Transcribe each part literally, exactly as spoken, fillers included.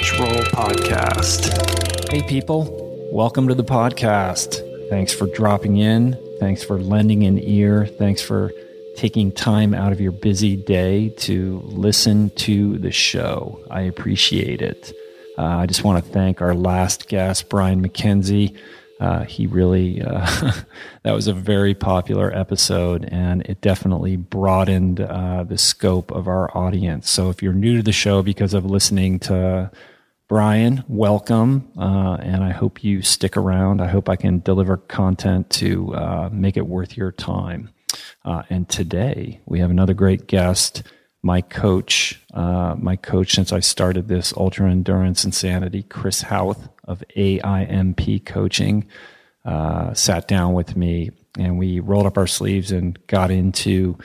Rich Roll Podcast. Hey people, welcome to the podcast. Thanks for dropping in. Thanks for lending an ear. Thanks for taking time out of your busy day to listen to the show. I appreciate it. Uh, I just want to thank our last guest, Brian McKenzie. Uh, he really, uh, that was a very popular episode, and it definitely broadened uh, the scope of our audience. So if you're new to the show because of listening to Brian, welcome. Uh, and I hope you stick around. I hope I can deliver content to uh, make it worth your time. Uh, and today we have another great guest, my coach, uh, my coach since I started this ultra endurance insanity, Chris Hauth of A I M P Coaching, uh, sat down with me and we rolled up our sleeves and got into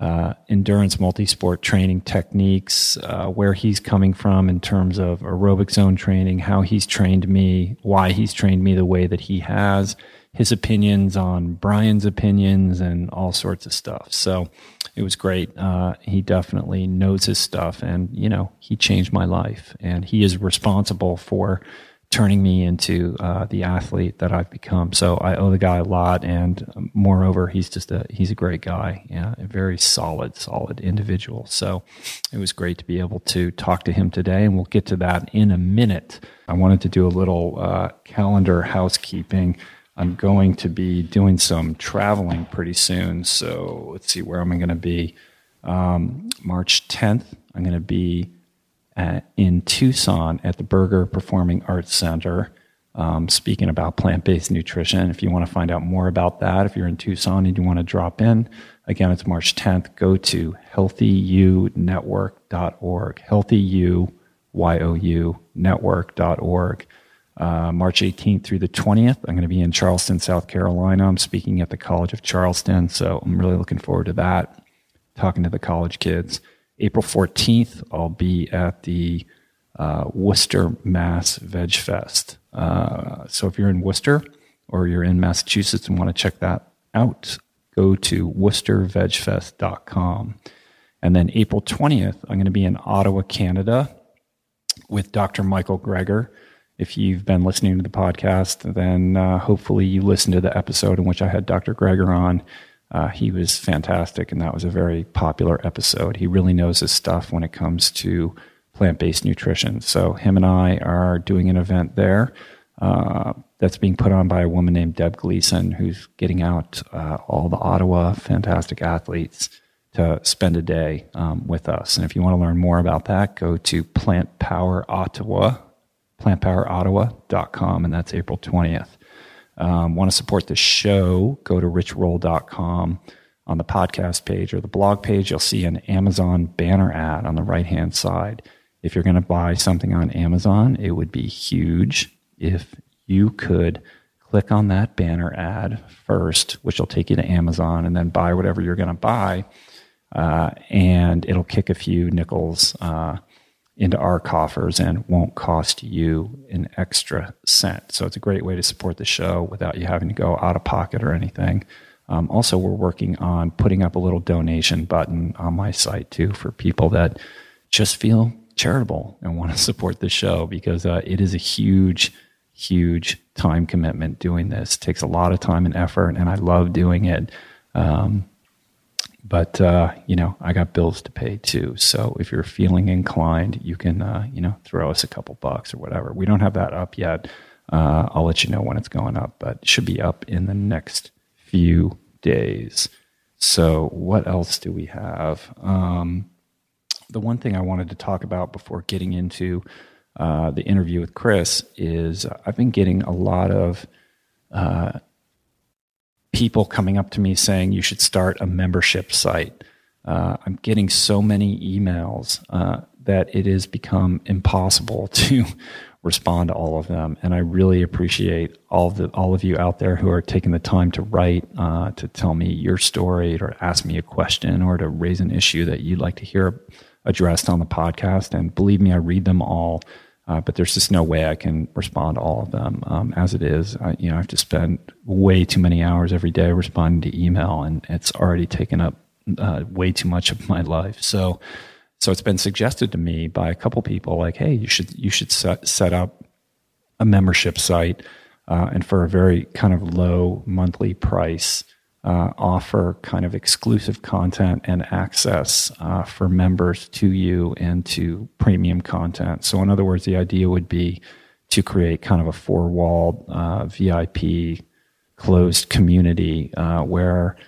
uh, endurance multi-sport training techniques, uh, where he's coming from in terms of aerobic zone training, how he's trained me, why he's trained me the way that he has, his opinions on Brian's opinions, and all sorts of stuff. So it was great. Uh, he definitely knows his stuff, and, you know, he changed my life, and he is responsible for turning me into uh, the athlete that I've become. So I owe the guy a lot, and moreover, he's just a, he's a great guy, yeah, a very solid, solid individual. So it was great to be able to talk to him today, and we'll get to that in a minute. I wanted to do a little uh, calendar housekeeping. I'm going to be doing some traveling pretty soon. So let's see, where am I going to be? Um, March tenth, I'm going to be at, in Tucson at the Berger Performing Arts Center, um, speaking about plant-based nutrition. If you want to find out more about that, if you're in Tucson and you want to drop in, again, it's March tenth. Go to healthy u network dot org, healthy u, Y O U, network dot org. Uh, March eighteenth through the twentieth, I'm going to be in Charleston, South Carolina. I'm speaking at the College of Charleston, so I'm really looking forward to that, talking to the college kids. April fourteenth, I'll be at the uh, Worcester, Mass. Veg Fest. Uh, so if you're in Worcester or you're in Massachusetts and want to check that out, go to worcester veg fest dot com. And then April twentieth, I'm going to be in Ottawa, Canada with Doctor Michael Greger. If you've been listening to the podcast, then uh, hopefully you listened to the episode in which I had Doctor Greger on. Uh, he was fantastic, and that was a very popular episode. He really knows his stuff when it comes to plant-based nutrition. So him and I are doing an event there uh, that's being put on by a woman named Deb Gleason, who's getting out uh, all the Ottawa fantastic athletes to spend a day um, with us. And if you want to learn more about that, go to Plant Power Ottawa. plant power ottawa dot com, and that's April twentieth. Um, want to support the show, go to rich roll dot com. On the podcast page or the blog page, you'll see an Amazon banner ad on the right-hand side. If you're going to buy something on Amazon, it would be huge if you could click on that banner ad first, which will take you to Amazon, and then buy whatever you're going to buy, uh, and it'll kick a few nickels uh into our coffers and won't cost you an extra cent. So it's a great way to support the show without you having to go out of pocket or anything. Um, also, we're working on putting up a little donation button on my site too for people that just feel charitable and want to support the show, because uh, it is a huge, huge time commitment doing this. It takes a lot of time and effort, and I love doing it. Um, But, uh, you know, I got bills to pay too. So if you're feeling inclined, you can, uh, you know, throw us a couple bucks or whatever. We don't have that up yet. Uh, I'll let you know when it's going up, but it should be up in the next few days. So what else do we have? Um, the one thing I wanted to talk about before getting into uh, the interview with Chris is I've been getting a lot of uh people coming up to me saying you should start a membership site. Uh, I'm getting so many emails uh, that it has become impossible to respond to all of them. And I really appreciate all the all of you out there who are taking the time to write, uh, to tell me your story, or ask me a question, or to raise an issue that you'd like to hear addressed on the podcast. And believe me, I read them all. Uh, but there's just no way I can respond to all of them. Um, as it is, I, you know, I have to spend way too many hours every day responding to email, and it's already taken up uh, way too much of my life. So So it's been suggested to me by a couple people, like, hey, you should you should set, set up a membership site uh, and for a very kind of low monthly price, uh, offer kind of exclusive content and access uh, for members to you and to premium content. So in other words, the idea would be to create kind of a four-walled uh, V I P closed community uh, where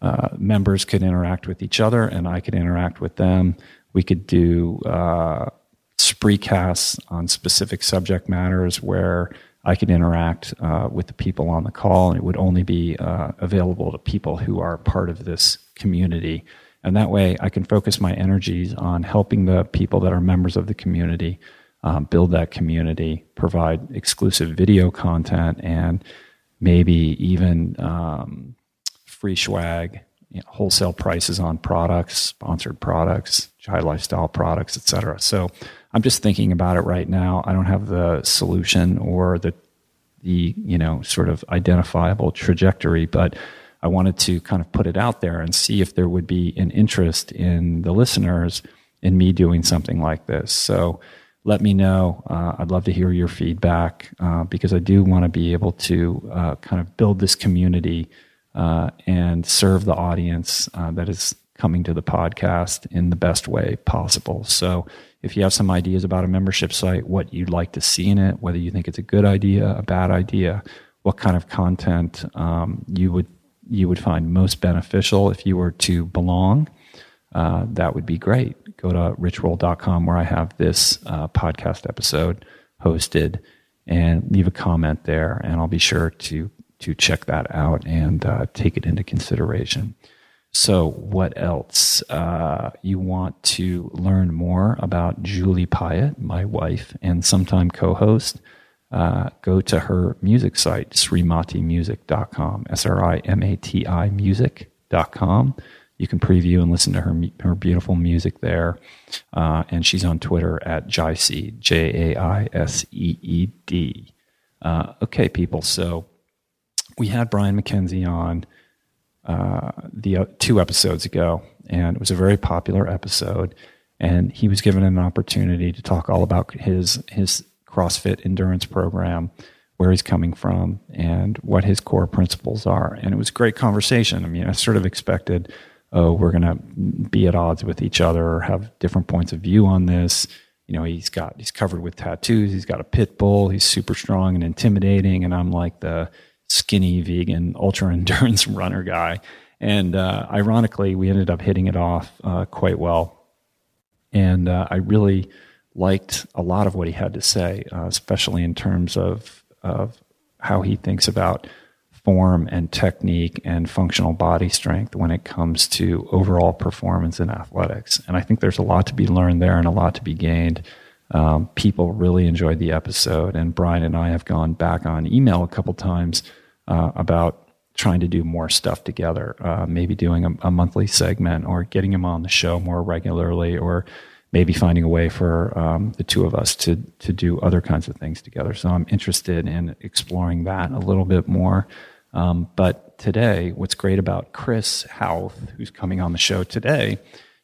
uh, members could interact with each other and I could interact with them. We could do uh, Spreecasts on specific subject matters where I could interact uh, with the people on the call, and it would only be uh, available to people who are part of this community. And that way I can focus my energies on helping the people that are members of the community, um, build that community, provide exclusive video content, and maybe even um, free swag, you know, wholesale prices on products, sponsored products, Jai Lifestyle products, et cetera. So I'm just thinking about it right now. I don't have the solution or the, the you know, sort of identifiable trajectory, but I wanted to kind of put it out there and see if there would be an interest in the listeners in me doing something like this. So let me know. Uh, I'd love to hear your feedback uh, because I do want to be able to uh, kind of build this community Uh, and serve the audience uh, that is coming to the podcast in the best way possible. So if you have some ideas about a membership site, what you'd like to see in it, whether you think it's a good idea, a bad idea, what kind of content um, you would you would find most beneficial if you were to belong, uh, that would be great. Go to rich roll dot com where I have this uh, podcast episode hosted, and leave a comment there, and I'll be sure to to check that out and uh, take it into consideration. So what else? Uh, you want to learn more about Julie Pyatt, my wife and sometime co-host, uh, go to her music site, srimati music dot com, S R I M A T I music dot com. You can preview and listen to her her beautiful music there. Uh, and she's on Twitter at Jaiseed, J A I S E E D. Uh, okay, people, so we had Brian McKenzie on uh, the uh, two episodes ago, and it was a very popular episode. And he was given an opportunity to talk all about his his CrossFit endurance program, where he's coming from, and what his core principles are. And it was a great conversation. I mean, I sort of expected, oh, we're going to be at odds with each other or have different points of view on this. You know, he's got he's covered with tattoos. He's got a pit bull. He's super strong and intimidating. And I'm like the skinny vegan ultra endurance runner guy, and uh, ironically we ended up hitting it off uh, quite well, and uh, I really liked a lot of what he had to say, uh, especially in terms of of how he thinks about form and technique and functional body strength when it comes to overall performance in athletics. And I think there's a lot to be learned there and a lot to be gained. Um, people really enjoyed the episode, and Brian and I have gone back on email a couple times uh, about trying to do more stuff together, uh, maybe doing a, a monthly segment or getting him on the show more regularly, or maybe finding a way for um, the two of us to to do other kinds of things together. So I'm interested in exploring that a little bit more. Um, but today, what's great about Chris Hauth, who's coming on the show today,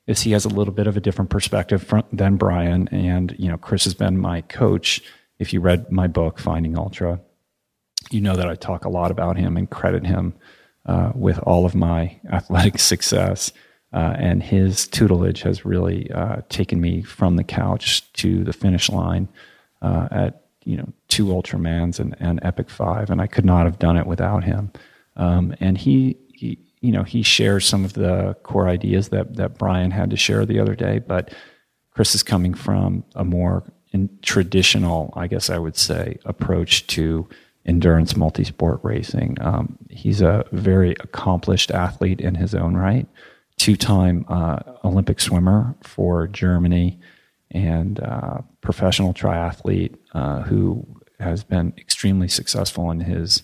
is he has a little bit of a different perspective from, than Brian. And, you know, Chris has been my coach. If you read my book, Finding Ultra, you know that I talk a lot about him and credit him uh, with all of my athletic success. Uh, and his tutelage has really uh, taken me from the couch to the finish line uh, at, you know, two Ultramans and, and Epic Five. And I could not have done it without him. Um, and he, he, you know, he shares some of the core ideas that that Brian had to share the other day, but Chris is coming from a more in traditional, I guess I would say, approach to endurance multi-sport racing. Um, he's a very accomplished athlete in his own right, two-time uh, Olympic swimmer for Germany, and uh, professional triathlete uh, who has been extremely successful in his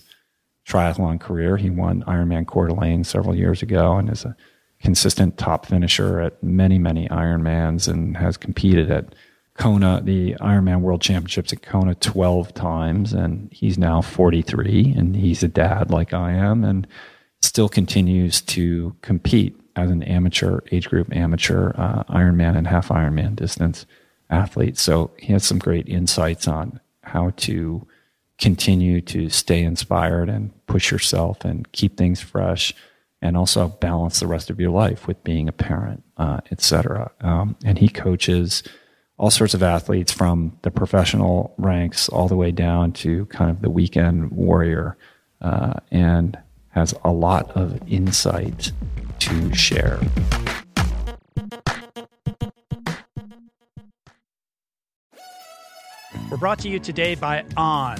triathlon career. He won Ironman Coeur d'Alene several years ago and is a consistent top finisher at many, many Ironmans, and has competed at Kona, the Ironman World Championships at Kona, twelve times. And he's now forty-three, and he's a dad like I am, and still continues to compete as an amateur, age group amateur, uh, Ironman and half Ironman distance athlete. So he has some great insights on how to continue to stay inspired and push yourself and keep things fresh, and also balance the rest of your life with being a parent, uh, et cetera. Um, and he coaches all sorts of athletes from the professional ranks all the way down to kind of the weekend warrior, uh, and has a lot of insight to share. We're brought to you today by On.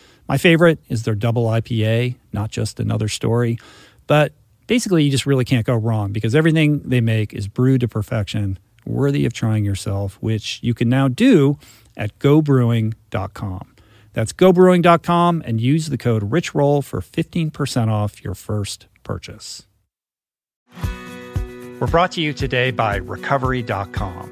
My favorite is their double I P A, Not Just Another Story. But basically, you just really can't go wrong, because everything they make is brewed to perfection, worthy of trying yourself, which you can now do at go brewing dot com. That's go brewing dot com, and use the code RICHROLL for fifteen percent off your first purchase. We're brought to you today by recovery dot com.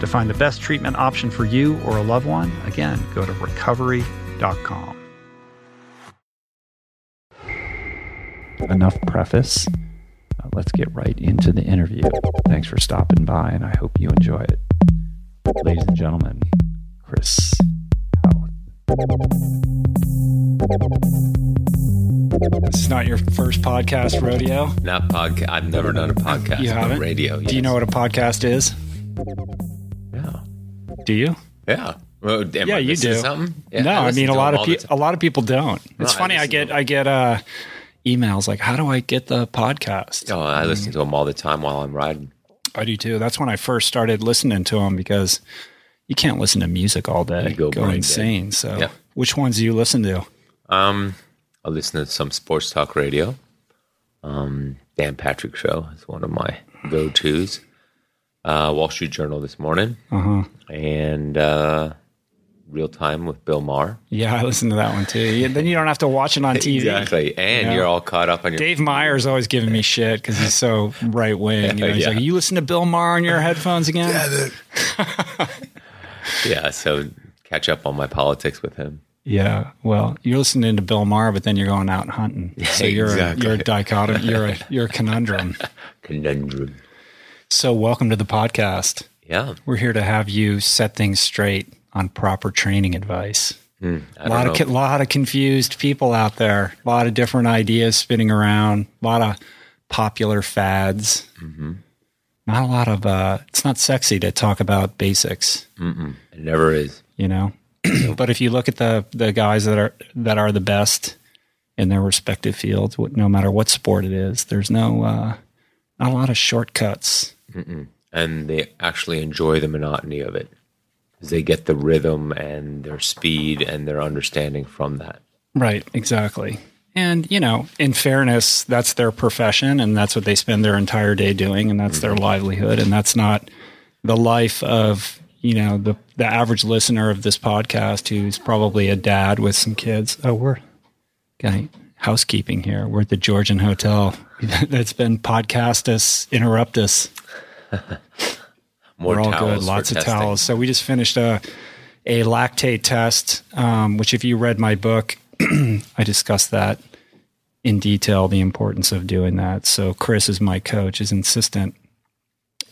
To find the best treatment option for you or a loved one, again, go to Recovery dot com. Enough preface. Uh, let's get right into the interview. Thanks for stopping by, and I hope you enjoy it. Ladies and gentlemen, Chris Hauth. This is not your first podcast rodeo? Not podcast. I've never done a podcast. You haven't? Radio. Yes. Do you know what a podcast is? Yeah. Do you? Yeah. Well, am yeah, I you do. Something? Yeah, no, I, I mean a lot of pe- a lot of people don't. It's no, funny. I, I get I get uh, emails like, "How do I get the podcast?" Oh, I listen mm-hmm. to them all the time while I'm riding. I do too. That's when I first started listening to them, because you can't listen to music all day. You go, go insane. Day. So yeah. Which ones do you listen to? Um, I listen to some sports talk radio. Um, Dan Patrick show is one of my go-tos. Uh, Wall Street Journal this morning. Uh-huh. And uh, Real Time with Bill Maher. Yeah, I listen to that one too. Yeah, then you don't have to watch it on T V. Exactly. And you know, you're all caught up on your... Dave Meyer's always giving me shit because he's so right-wing. You know, he's yeah. like, you listen to Bill Maher on your headphones again? Yeah, yeah, so catch up on my politics with him. Yeah, well, you're listening to Bill Maher, but then you're going out hunting. So you're, exactly. a, you're a dichotomy. You're a, you're a conundrum. Conundrum. So welcome to the podcast. Yeah. We're here to have you set things straight on proper training advice. Mm, a lot of a lot of confused people out there. A lot of different ideas spinning around. A lot of popular fads. Mm-hmm. Not a lot of. Uh, it's not sexy to talk about basics. Mm-mm. It never is. You know. But if you look at the the guys that are that are the best in their respective fields, no matter what sport it is, there's no uh, not a lot of shortcuts. Mm-mm. And they actually enjoy the monotony of it. They get the rhythm and their speed and their understanding from that. Right, exactly. And, you know, in fairness, that's their profession and that's what they spend their entire day doing, and that's mm-hmm. their livelihood, and that's not the life of, you know, the, the average listener of this podcast who's probably a dad with some kids. Oh, we're okay, housekeeping here. We're at the Georgian Hotel. That's been podcast us, interrupt us. More We're all good. Lots of testing. Towels. So we just finished a a lactate test, um, which if you read my book, I discussed that in detail, the importance of doing that. So Chris is my coach, is insistent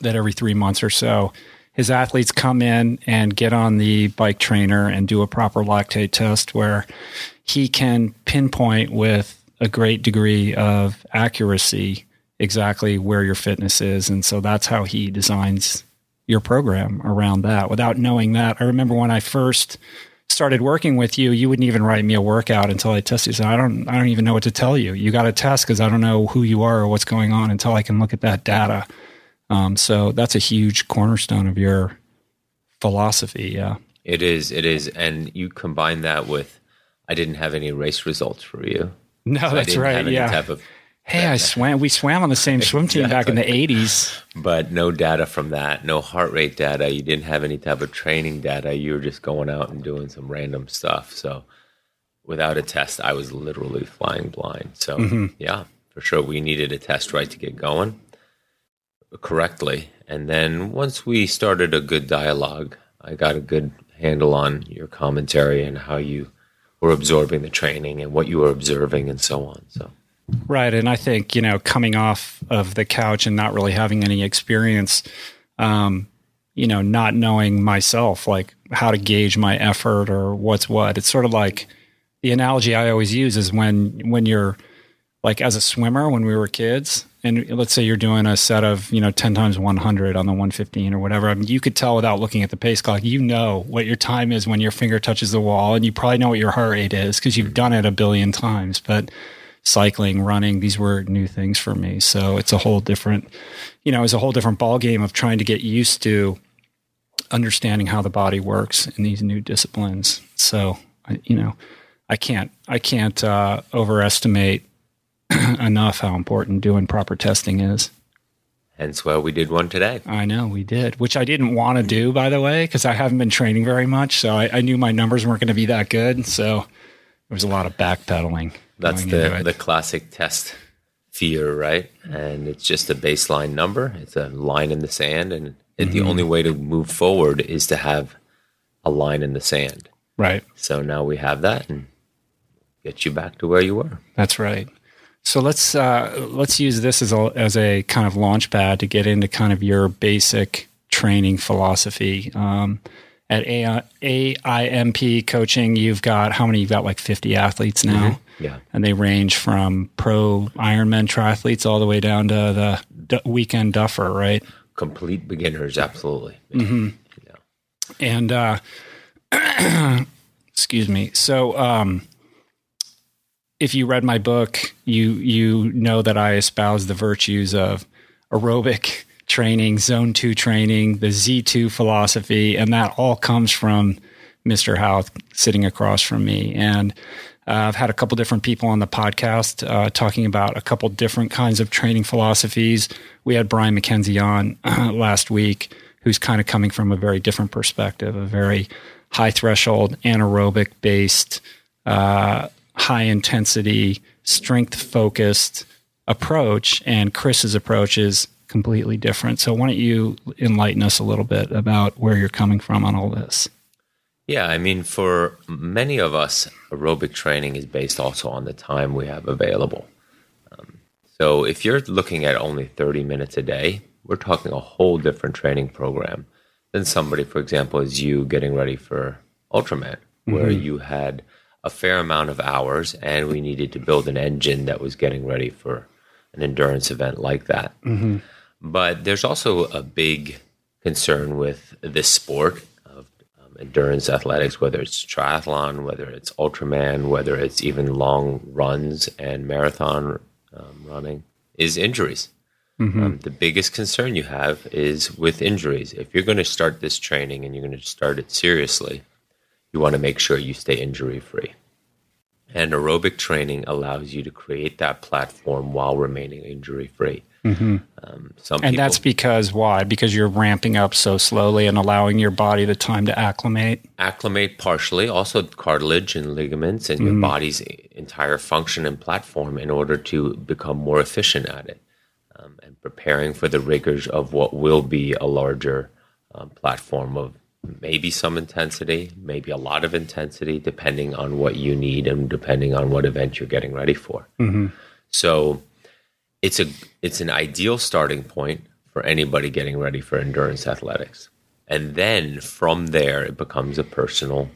that every three months or so, his athletes come in and get on the bike trainer and do a proper lactate test where he can pinpoint with a great degree of accuracy exactly where your fitness is. And so that's how he designs your program around that. Without knowing that, I remember when I first started working with you, you wouldn't even write me a workout until I tested. So I don't, I don't even know what to tell you. You got to test because I don't know who you are or what's going on until I can look at that data. Um, so that's a huge cornerstone of your philosophy. Yeah, it is. It is, and you combine that with I didn't have any race results for you. No, so that's I didn't right. Have any yeah. Type of Hey, I swam. We swam on the same swim team exactly. back in the eighties. But no data from that, no heart rate data. You didn't have any type of training data. You were just going out and doing some random stuff. So without a test, I was literally flying blind. So mm-hmm. yeah, for sure. We needed a test, right, to get going correctly. And then once we started a good dialogue, I got a good handle on your commentary and how you were absorbing the training and what you were observing and so on. So right. And I think, you know, coming off of the couch and not really having any experience, um, you know, not knowing myself, like how to gauge my effort or what's what. It's sort of like the analogy I always use is when, when you're like as a swimmer, when we were kids, and let's say you're doing a set of, you know, ten times one hundred on the one fifteen or whatever. I mean, you could tell without looking at the pace clock, you know what your time is when your finger touches the wall, and you probably know what your heart rate is because you've done it a billion times. But cycling, running, these were new things for me. So it's a whole different, you know, it's a whole different ballgame of trying to get used to understanding how the body works in these new disciplines. So, you know, I can't, I can't uh, overestimate enough how important doing proper testing is. Hence why we did one today. I know we did, which I didn't want to do, by the way, because I haven't been training very much. So I, I knew my numbers weren't going to be that good. So there was a lot of backpedaling. That's the, the classic test fear, right? And it's just a baseline number. It's a line in the sand. And mm-hmm. the only way to move forward is to have a line in the sand. Right. So now we have that and get you back to where you were. That's right. So let's uh, let's use this as a, as a kind of launch pad to get into kind of your basic training philosophy. Um At A I M P Coaching, you've got, how many? You've got like fifty athletes now. Mm-hmm. Yeah. And they range from pro Ironman triathletes all the way down to the weekend duffer, right? Complete beginners, absolutely. Mm-hmm. Yeah. And, uh, excuse me. So, um, if you read my book, you you know that I espouse the virtues of aerobic training, zone two training, the Z two philosophy, and that all comes from Mister Hauth sitting across from me. And uh, I've had a couple different people on the podcast uh, talking about a couple different kinds of training philosophies. We had Brian McKenzie on uh, last week, who's kind of coming from a very different perspective, a very high threshold, anaerobic based, uh, high intensity, strength focused approach. And Chris's approach is completely different. So why don't you enlighten us a little bit about where you're coming from on all this? Yeah, I mean, for many of us, aerobic training is based also on the time we have available. Um, so if you're looking at only thirty minutes a day, we're talking a whole different training program than somebody, for example, as you getting ready for Ultraman, where mm-hmm. you had a fair amount of hours and we needed to build an engine that was getting ready for an endurance event like that. Mm-hmm. But there's also a big concern with this sport of um, endurance athletics, whether it's triathlon, whether it's Ultraman, whether it's even long runs and marathon um, running, is injuries. Mm-hmm. Um, the biggest concern you have is with injuries. If you're going to start this training and you're going to start it seriously, you want to make sure you stay injury-free. And aerobic training allows you to create that platform while remaining injury-free. Mm-hmm. Um, some and people, that's because why? Because you're ramping up so slowly and allowing your body the time to acclimate? Acclimate partially, also cartilage and ligaments and mm. your body's entire function and platform in order to become more efficient at it. Um, and preparing for the rigors of what will be a larger um, platform of maybe some intensity, maybe a lot of intensity, depending on what you need and depending on what event you're getting ready for. Mm-hmm. So it's a it's an ideal starting point for anybody getting ready for endurance athletics. And then from there, it becomes a personal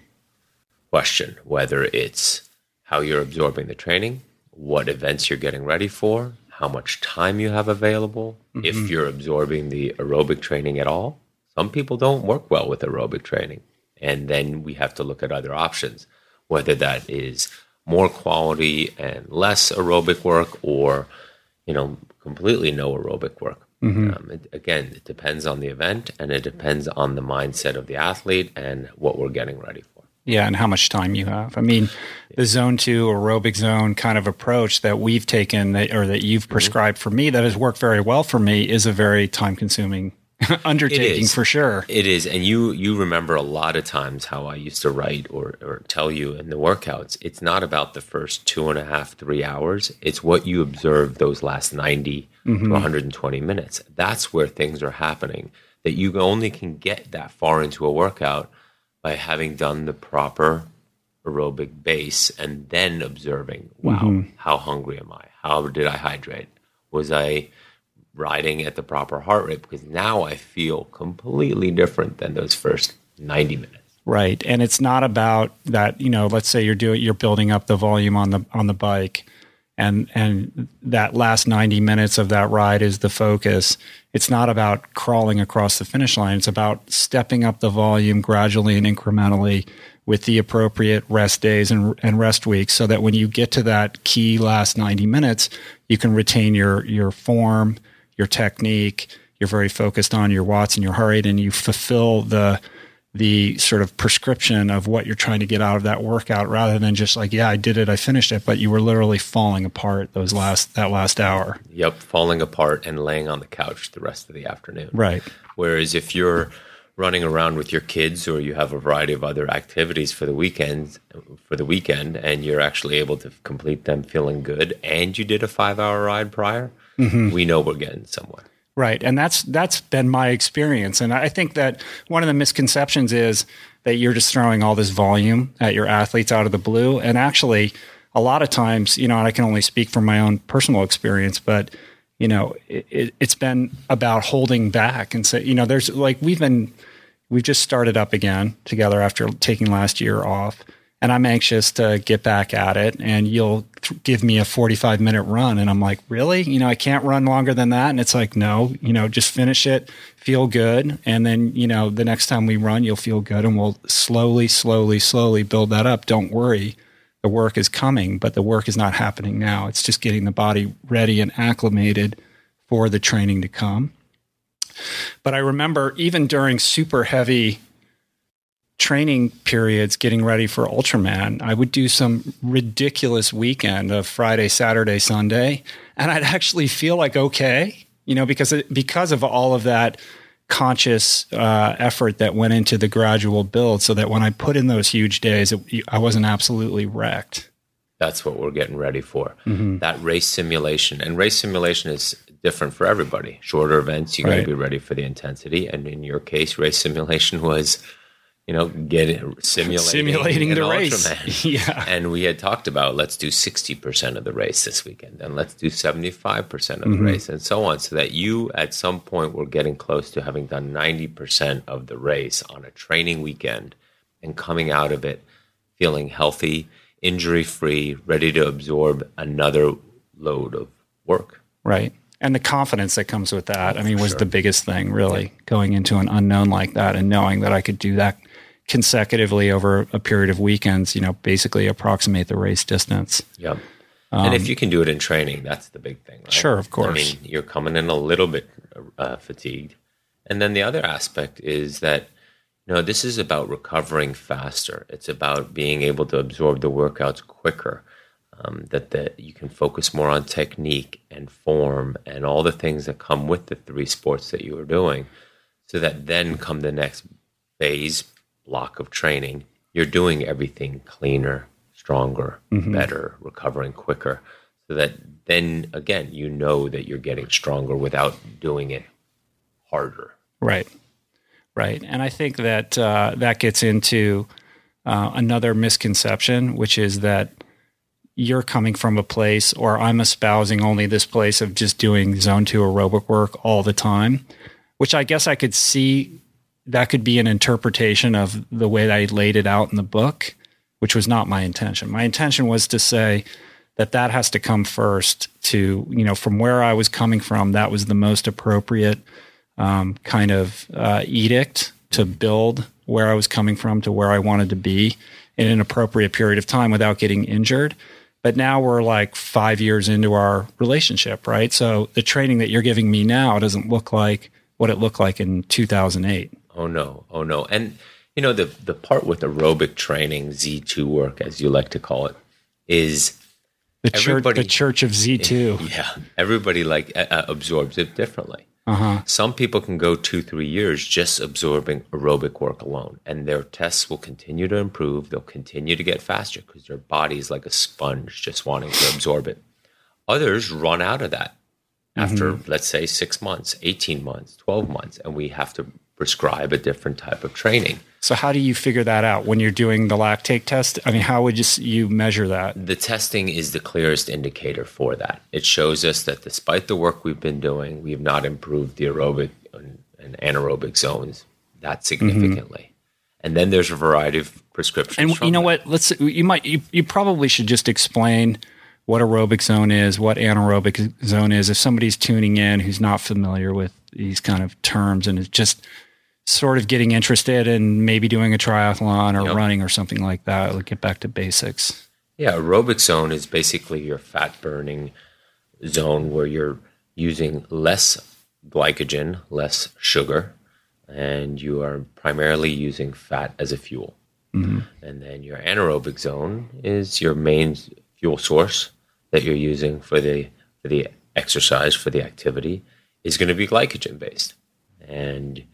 question, whether it's how you're absorbing the training, what events you're getting ready for, how much time you have available, mm-hmm. if you're absorbing the aerobic training at all. Some people don't work well with aerobic training, and then we have to look at other options, whether that is more quality and less aerobic work or, you know, completely no aerobic work. Mm-hmm. Um, it, again, it depends on the event, and it depends on the mindset of the athlete and what we're getting ready for. Yeah, and how much time you have. I mean, the zone two aerobic zone kind of approach that we've taken that, or that you've prescribed for me that has worked very well for me is a very time-consuming undertaking for sure. It is. And you you remember a lot of times how I used to write or, or tell you in the workouts, it's not about the first two and a half, three hours. It's what you observe those last ninety mm-hmm. to one hundred twenty minutes. That's where things are happening, that you only can get that far into a workout by having done the proper aerobic base and then observing, wow, mm-hmm. how hungry am I? How did I hydrate? Was I riding at the proper heart rate? Because now I feel completely different than those first ninety minutes. Right. And it's not about that, you know, let's say you're doing, you're building up the volume on the, on the bike and, and that last ninety minutes of that ride is the focus. It's not about crawling across the finish line. It's about stepping up the volume gradually and incrementally with the appropriate rest days and, and rest weeks so that when you get to that key last ninety minutes, you can retain your, your form, your technique, you're very focused on your watts and your heart rate, and you fulfill the, the sort of prescription of what you're trying to get out of that workout rather than just like, yeah, I did it, I finished it, but you were literally falling apart those last, that last hour. Yep. Falling apart and laying on the couch the rest of the afternoon. Right. Whereas if you're running around with your kids or you have a variety of other activities for the weekend, for the weekend, and you're actually able to complete them feeling good and you did a five hour ride prior, mm-hmm. we know we're getting somewhere. Right. And that's that's been my experience. And I think that one of the misconceptions is that you're just throwing all this volume at your athletes out of the blue. And actually, a lot of times, you know, and I can only speak from my own personal experience, but, you know, it, it's been about holding back. And so, you know, there's like we've been, we've just started up again together after taking last year off. And I'm anxious to get back at it. And you'll th- give me a forty-five minute run. And I'm like, really? You know, I can't run longer than that. And it's like, no, you know, just finish it, feel good. And then, you know, the next time we run, you'll feel good. And we'll slowly, slowly, slowly build that up. Don't worry. The work is coming, but the work is not happening now. It's just getting the body ready and acclimated for the training to come. But I remember even during super heavy training periods, getting ready for Ultraman, I would do some ridiculous weekend of Friday, Saturday, Sunday, and I'd actually feel like, okay, you know, because, because of all of that conscious uh, effort that went into the gradual build so that when I put in those huge days, it, I wasn't absolutely wrecked. That's what we're getting ready for. Mm-hmm. That race simulation. And race simulation is different for everybody. Shorter events, you got to right. be ready for the intensity. And in your case, race simulation was You know, get it, simulating, simulating the Ultraman. race. Yeah. And we had talked about let's do sixty percent of the race this weekend and let's do seventy-five percent of mm-hmm. the race and so on. So that you at some point were getting close to having done ninety percent of the race on a training weekend and coming out of it feeling healthy, injury-free, ready to absorb another load of work. Right. And the confidence that comes with that, I mean, was sure. the biggest thing really, going into an unknown like that and knowing that I could do that consecutively over a period of weekends, you know, basically approximate the race distance. Yeah. Um, and if you can do it in training, that's the big thing, right? Sure, of course. I mean, you're coming in a little bit uh, fatigued. And then the other aspect is that, you know, this is about recovering faster. It's about being able to absorb the workouts quicker, um, that the, you can focus more on technique and form and all the things that come with the three sports that you are doing so that then come the next phase, block of training, you're doing everything cleaner, stronger, mm-hmm. better, recovering quicker, so that then, again, you know that you're getting stronger without doing it harder. Right, right. And I think that uh, that gets into uh, another misconception, which is that you're coming from a place, or I'm espousing only this place of just doing zone two aerobic work all the time, which I guess I could see that could be an interpretation of the way that I laid it out in the book, which was not my intention. My intention was to say that that has to come first to, you know, from where I was coming from, that was the most appropriate um, kind of uh, edict to build where I was coming from to where I wanted to be in an appropriate period of time without getting injured. But now we're like five years into our relationship, right? So the training that you're giving me now doesn't look like what it looked like in two thousand eight. Oh, no. Oh, no. And, you know, the, the part with aerobic training, Z two work, as you like to call it, is the church, the church of Z two. Yeah. Everybody like uh, absorbs it differently. Uh-huh. Some people can go two, three years just absorbing aerobic work alone, and their tests will continue to improve. They'll continue to get faster because their body is like a sponge just wanting to absorb it. Others run out of that after, mm-hmm. let's say, six months, eighteen months, twelve months, and we have to prescribe a different type of training. So how do you figure that out when you're doing the lactate test? I mean, how would you, you measure that? The testing is the clearest indicator for that. It shows us that despite the work we've been doing, we have not improved the aerobic and anaerobic zones that significantly. Mm-hmm. And then there's a variety of prescriptions. And you know that. what? Let's you might you, you probably should just explain what aerobic zone is, what anaerobic zone is. If somebody's tuning in who's not familiar with these kind of terms and is just sort of getting interested in maybe doing a triathlon or yep. running or something like that, we'll get back to basics. Yeah, aerobic zone is basically your fat burning zone where you're using less glycogen, less sugar, and you are primarily using fat as a fuel. Mm-hmm. And then your anaerobic zone is your main fuel source that you're using for the for the exercise, for the activity, is going to be glycogen-based. And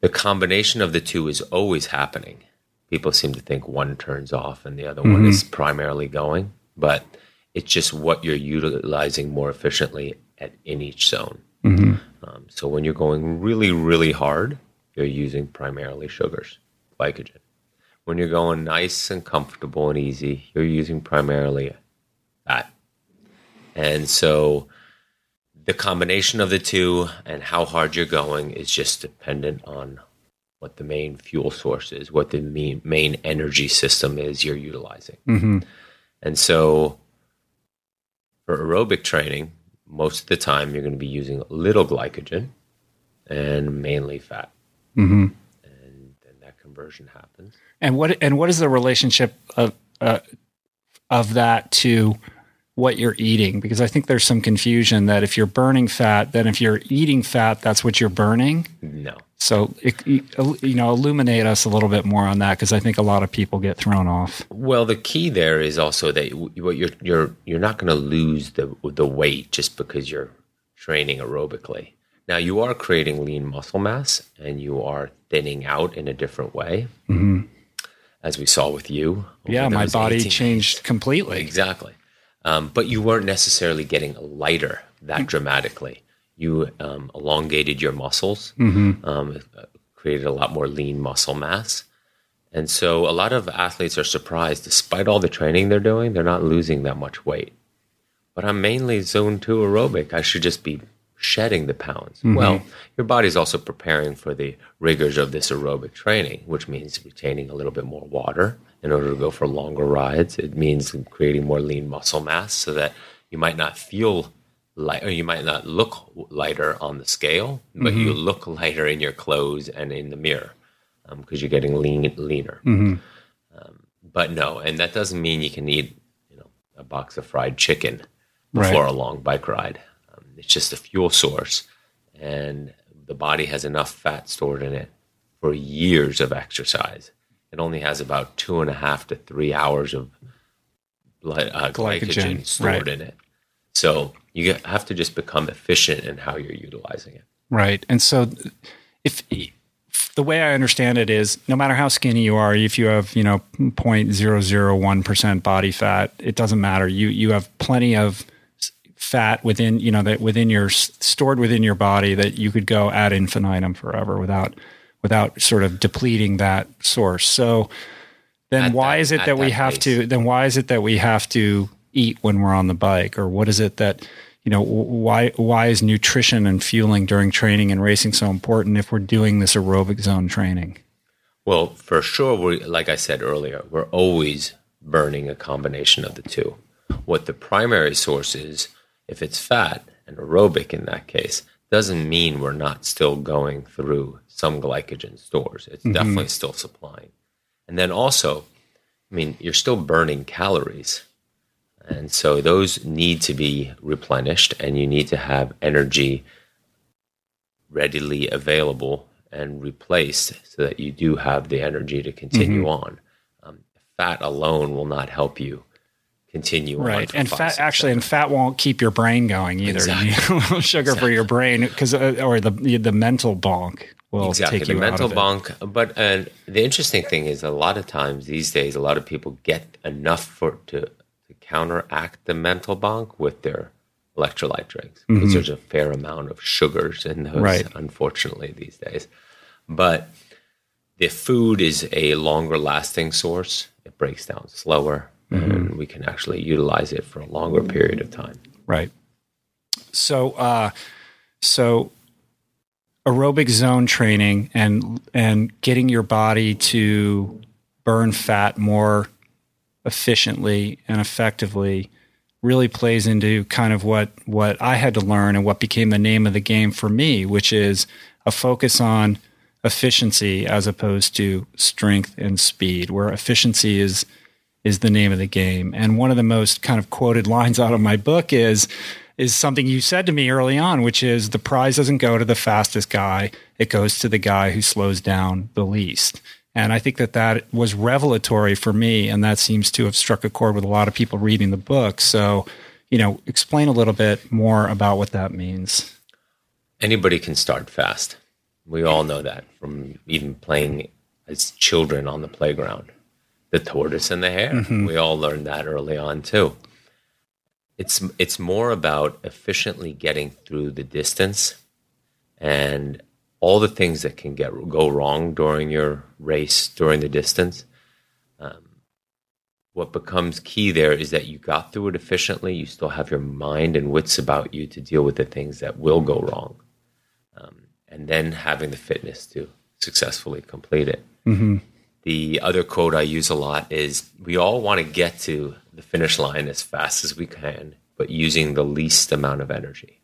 the combination of the two is always happening. People seem to think one turns off and the other mm-hmm. one is primarily going, but it's just what you're utilizing more efficiently at in each zone. Mm-hmm. Um, so when you're going really, really hard, you're using primarily sugars, glycogen. When you're going nice and comfortable and easy, you're using primarily fat. And so the combination of the two and how hard you're going is just dependent on what the main fuel source is, what the main, main energy system is you're utilizing. Mm-hmm. And so for aerobic training, most of the time, you're going to be using little glycogen and mainly fat, mm-hmm. and then that conversion happens. And what and what is the relationship of uh, of that to what you're eating? Because I think there's some confusion that if you're burning fat, then if you're eating fat, that's what you're burning. No. So it, you know, illuminate us a little bit more on that because I think a lot of people get thrown off. Well, the key there is also that you're you're you're not going to lose the the weight just because you're training aerobically. Now you are creating lean muscle mass and you are thinning out in a different way, mm-hmm. as we saw with you. Yeah, my body changed completely. Exactly, um, but you weren't necessarily getting lighter that dramatically. You um, elongated your muscles, mm-hmm. um, created a lot more lean muscle mass. And so a lot of athletes are surprised, despite all the training they're doing, they're not losing that much weight. But I'm mainly zone two aerobic. I should just be shedding the pounds. Mm-hmm. Well, your body's also preparing for the rigors of this aerobic training, which means retaining a little bit more water in order to go for longer rides. It means creating more lean muscle mass so that you might not feel light, or you might not look lighter on the scale, but mm-hmm. you look lighter in your clothes and in the mirror because um, you're getting lean, leaner. Mm-hmm. Um, but no, and that doesn't mean you can eat you know, a box of fried chicken before right. a long bike ride. Um, it's just a fuel source, and the body has enough fat stored in it for years of exercise. It only has about two and a half to three hours of uh, glycogen, glycogen stored right. in it. So you have to just become efficient in how you're utilizing it. Right. And so if the way I understand it is no matter how skinny you are, if you have, you know, zero point zero zero one percent body fat, it doesn't matter. You you have plenty of fat within, you know, that within your stored within your body that you could go ad infinitum forever without without sort of depleting that source. So then at why that, is it that we that have pace. to then why is it that we have to eat when we're on the bike, or what is it that, you know, why why is nutrition and fueling during training and racing so important if we're doing this aerobic zone training? Well, for sure, we like I said earlier, we're always burning a combination of the two. What the primary source is, if it's fat and aerobic in that case, doesn't mean we're not still going through some glycogen stores. It's mm-hmm. definitely still supplying. And then also, I mean, you're still burning calories. And so those need to be replenished, and you need to have energy readily available and replaced so that you do have the energy to continue mm-hmm. on. Um, fat alone will not help you continue right. on. Right, and fat actually, and fat won't keep your brain going either. Exactly. You know, sugar exactly. for your brain, because uh, or the the mental bonk will exactly. take the you mental out of bonk. It. But and the interesting thing is, a lot of times these days, a lot of people get enough for to. counteract the mental bonk with their electrolyte drinks because mm-hmm. there's a fair amount of sugars in those, right. unfortunately, these days. But the food is a longer lasting source. It breaks down slower, mm-hmm. and we can actually utilize it for a longer period of time. Right. So, uh, so aerobic zone training and and getting your body to burn fat more efficiently and effectively really plays into kind of what, what I had to learn and what became the name of the game for me, which is a focus on efficiency as opposed to strength and speed, where efficiency is is the name of the game. And one of the most kind of quoted lines out of my book is is something you said to me early on, which is the prize doesn't go to the fastest guy, it goes to the guy who slows down the least. And I think that that was revelatory for me, and that seems to have struck a chord with a lot of people reading the book. So, you know, explain a little bit more about what that means. Anybody can start fast. We all know that from even playing as children on the playground. The tortoise and the hare. Mm-hmm. We all learned that early on, too. It's it's more about efficiently getting through the distance and all the things that can get go wrong during your race, during the distance. Um, what becomes key there is that you got through it efficiently. You still have your mind and wits about you to deal with the things that will go wrong. Um, and then having the fitness to successfully complete it. Mm-hmm. The other quote I use a lot is, we all want to get to the finish line as fast as we can, but using the least amount of energy.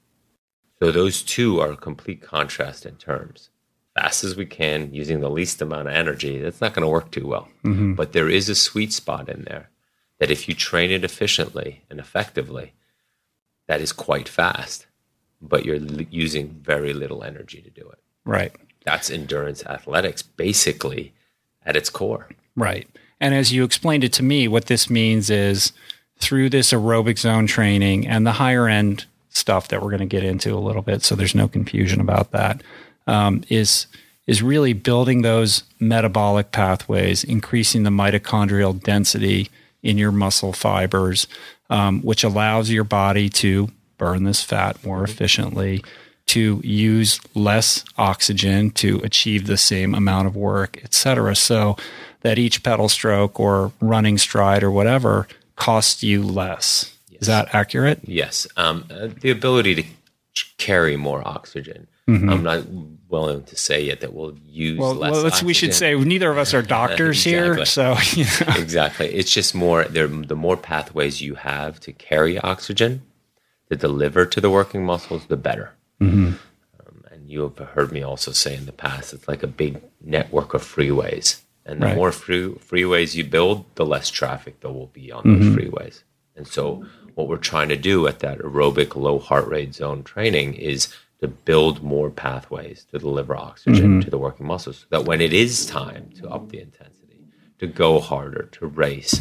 So those two are a complete contrast in terms. Fast as we can, using the least amount of energy, that's not going to work too well. Mm-hmm. But there is a sweet spot in there that if you train it efficiently and effectively, that is quite fast, but you're l- using very little energy to do it. Right. That's endurance athletics, basically, at its core. Right. And as you explained it to me, what this means is through this aerobic zone training and the higher end stuff that we're going to get into a little bit, so there's no confusion about that, um, is is really building those metabolic pathways, increasing the mitochondrial density in your muscle fibers, um, which allows your body to burn this fat more efficiently, to use less oxygen to achieve the same amount of work, et cetera, so that each pedal stroke or running stride or whatever costs you less. Is that accurate? Yes. Um, the ability to carry more oxygen. Mm-hmm. I'm not willing to say yet that we'll use well, less well, let's, oxygen. We should say neither of us are doctors exactly. here. So you know. Exactly. It's just more, the more pathways you have to carry oxygen, to deliver to the working muscles, the better. Mm-hmm. Um, and you have heard me also say in the past, it's like a big network of freeways. And the right. more free, freeways you build, the less traffic there will be on mm-hmm. those freeways. And so what we're trying to do at that aerobic low heart rate zone training is to build more pathways to deliver oxygen mm-hmm. to the working muscles so that when it is time to up the intensity, to go harder, to race,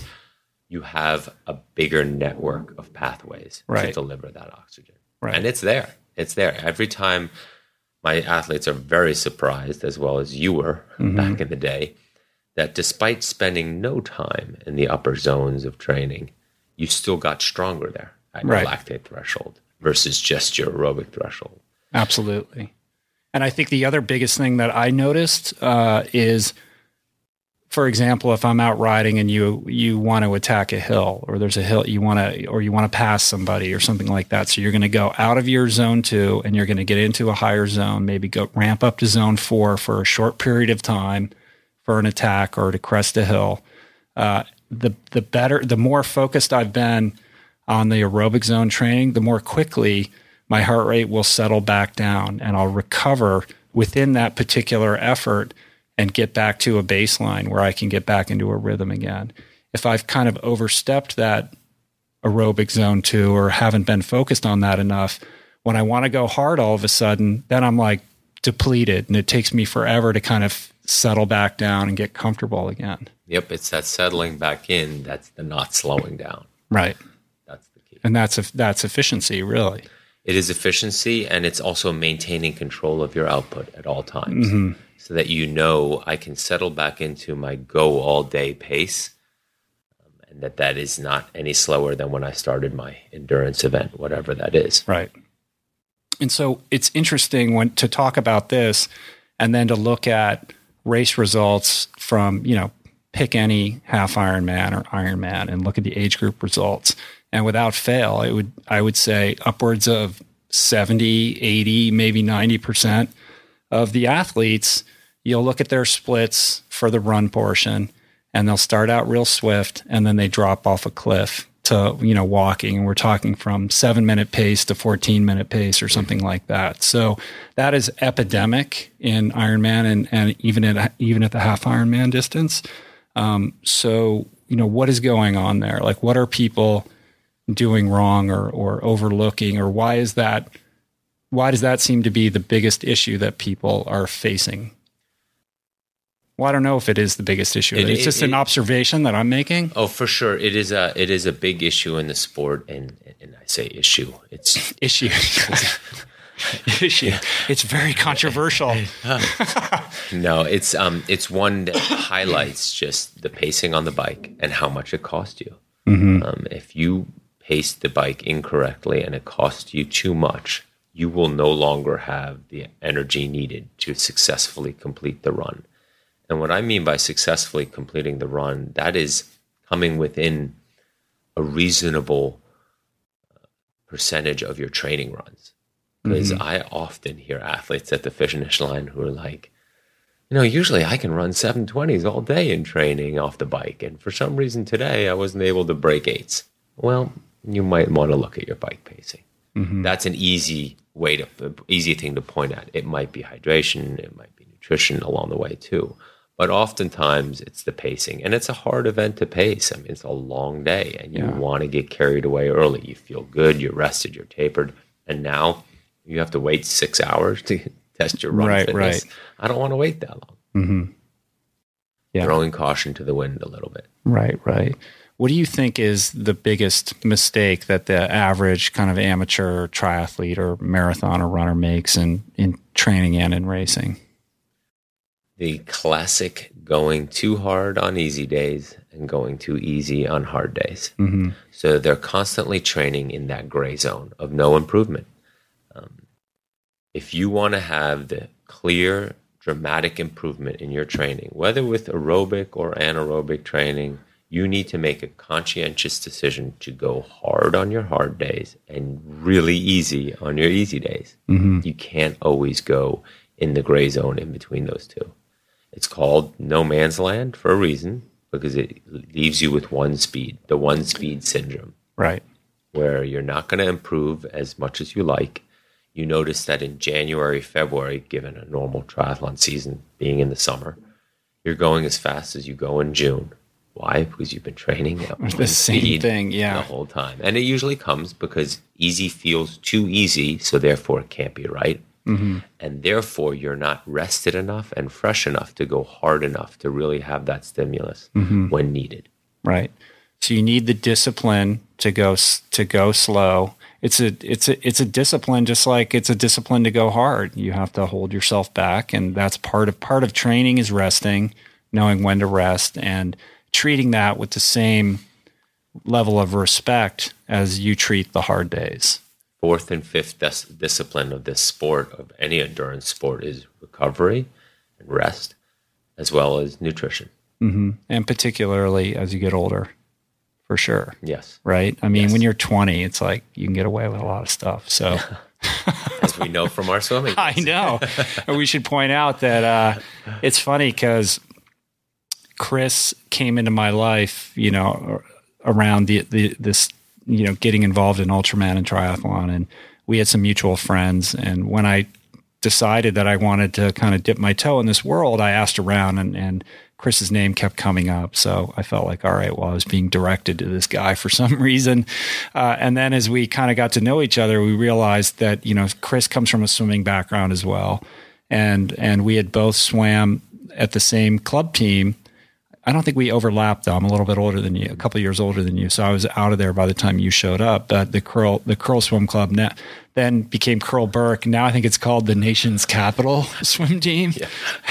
you have a bigger network of pathways right. to deliver that oxygen. Right. And it's there. It's there. Every time my athletes are very surprised, as well as you were mm-hmm. back in the day, that despite spending no time in the upper zones of training, you still got stronger there at your right. lactate threshold versus just your aerobic threshold. Absolutely. And I think the other biggest thing that I noticed uh, is, for example, if I'm out riding and you you want to attack a hill, or there's a hill you want to, or you want to pass somebody or something like that. So you're going to go out of your zone two and you're going to get into a higher zone, maybe go ramp up to zone four for a short period of time for an attack or to crest a hill. Uh, the the better, the more focused I've been on the aerobic zone training, the more quickly my heart rate will settle back down and I'll recover within that particular effort and get back to a baseline where I can get back into a rhythm again. If I've kind of overstepped that aerobic zone two or haven't been focused on that enough, when I want to go hard all of a sudden, then I'm like depleted and it takes me forever to kind of settle back down and get comfortable again. Yep, it's that settling back in. That's the not slowing down. Right. That's the key. And that's a, that's efficiency, really. It is efficiency, and it's also maintaining control of your output at all times mm-hmm. so that you know I can settle back into my go-all-day pace um, and that that is not any slower than when I started my endurance event, whatever that is. Right. And so it's interesting when to talk about this and then to look at race results from, you know, pick any half Ironman or Ironman and look at the age group results. And without fail, it would, I would say upwards of seventy, eighty, maybe ninety percent of the athletes, you'll look at their splits for the run portion and they'll start out real swift and then they drop off a cliff to, you know, walking. And we're talking from seven minute pace to fourteen minute pace or something like that. So that is epidemic in Ironman and, and even at, even at the half Ironman distance. Um, so, you know, what is going on there? Like, what are people doing wrong or, or overlooking, or why is that, why does that seem to be the biggest issue that people are facing? Well, I don't know if it is the biggest issue. It, it's it, just it, an observation that I'm making. Oh, for sure. It is a, it is a big issue in the sport. And, and I say issue, it's issue, issue. It's very controversial. No, it's, um, it's one that highlights just the pacing on the bike and how much it costs you. Mm-hmm. Um, if you pace the bike incorrectly and it costs you too much, you will no longer have the energy needed to successfully complete the run. And what I mean by successfully completing the run, that is coming within a reasonable percentage of your training runs. Because mm-hmm. I often hear athletes at the finish line who are like, you know, usually I can run seven twenties all day in training off the bike. And for some reason today, I wasn't able to break eights. Well, you might want to look at your bike pacing. Mm-hmm. That's an easy way to, easy thing to point at. It might be hydration. It might be nutrition along the way too. But oftentimes it's the pacing, and it's a hard event to pace. I mean, it's a long day and you yeah. want to get carried away early. You feel good, you're rested, you're tapered. And now you have to wait six hours to test your run right, fitness. Right. I don't want to wait that long. Mm-hmm. Yeah. Throwing caution to the wind a little bit. Right, right. What do you think is the biggest mistake that the average kind of amateur triathlete or marathoner runner makes in, in training and in racing? The classic going too hard on easy days and going too easy on hard days. Mm-hmm. So they're constantly training in that gray zone of no improvement. Um, If you want to have the clear, dramatic improvement in your training, whether with aerobic or anaerobic training, you need to make a conscientious decision to go hard on your hard days and really easy on your easy days. Mm-hmm. You can't always go in the gray zone in between those two. It's called no man's land for a reason, because it leaves you with one speed, the one speed syndrome. Right. Where you're not going to improve as much as you like. You notice that in January, February, given a normal triathlon season being in the summer, you're going as fast as you go in June. Why? Because you've been training at the same thing yeah. the whole time. And it usually comes because easy feels too easy, so therefore it can't be right. Mm-hmm. And therefore you're not rested enough and fresh enough to go hard enough to really have that stimulus mm-hmm. when needed. Right. So you need the discipline to go to go slow. It's a it's a it's a discipline, just like it's a discipline to go hard. You have to hold yourself back, and that's part of part of training is resting, knowing when to rest, and treating that with the same level of respect as you treat the hard days. Fourth and fifth dis- discipline of this sport, of any endurance sport, is recovery and rest, as well as nutrition, mm-hmm. and particularly as you get older. For sure. Yes. Right? I mean, yes. When you're twenty, it's like you can get away with a lot of stuff. So, as we know from our swimming. I know. And we should point out that uh, it's funny because Chris came into my life, you know, around the, the this, you know, getting involved in Ultraman and triathlon. And we had some mutual friends. And when I decided that I wanted to kind of dip my toe in this world, I asked around and, and Chris's name kept coming up. So I felt like, all right, well, I was being directed to this guy for some reason. Uh, and then as we kind of got to know each other, we realized that, you know, Chris comes from a swimming background as well. And, and we had both swam at the same club team. I don't think we overlapped though. I'm a little bit older than you, a couple of years older than you. So I was out of there by the time you showed up. But the Curl, the Curl Swim Club now, then became Curl Burke. Now I think it's called the Nation's Capital Swim Team. Yeah.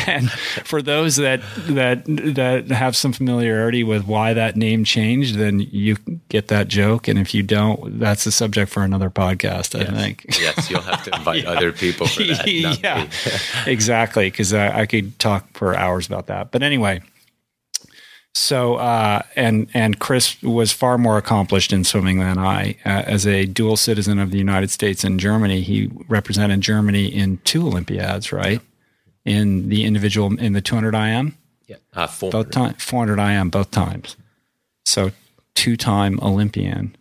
And for those that, that, that have some familiarity with why that name changed, then you get that joke. And if you don't, that's the subject for another podcast, I yes. think. Yes, you'll have to invite yeah. other people for that. Yeah, exactly. Because I, I could talk for hours about that. But anyway. So, uh, and and Chris was far more accomplished in swimming than I. Uh, as a dual citizen of the United States and Germany, he represented Germany in two Olympiads, right? In the individual, in the two hundred I M? Yeah, uh, four hundred. Both time, four hundred I M, both times. So, two-time Olympian,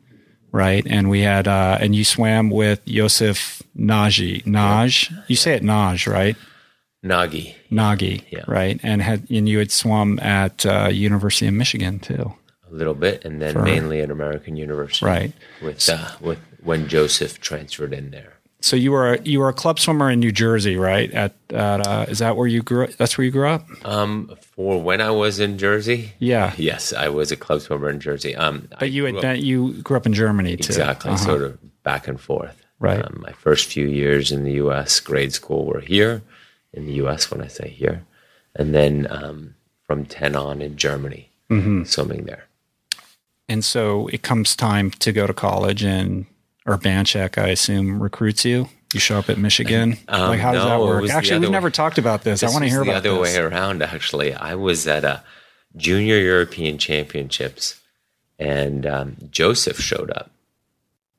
right? And we had, uh, and you swam with József Nagy. Nagy? You say it Nagy, right? Nagy. Nagy, yeah. Right? And had and you had swum at uh, University of Michigan too. A little bit, and then for, mainly at American University. Right. With uh, with when József transferred in there. So you were you were a club swimmer in New Jersey, right? At, at uh, is that where you grew? That's where you grew up. Um, for when I was in Jersey, yeah, yes, I was a club swimmer in Jersey. Um, but I you had up, been, you grew up in Germany too, exactly, uh-huh. Sort of back and forth. Right. Um, my first few years in the U S grade school were here. In the U S when I say here, and then um, from ten on in Germany, mm-hmm. swimming there. And so it comes time to go to college, and Urbanczek, I assume, recruits you. You show up at Michigan. Um, like, how no, does that work? Actually, we've way. never talked about this. this I want to hear about this. The other way around, actually. I was at a junior European championships, and um, József showed up,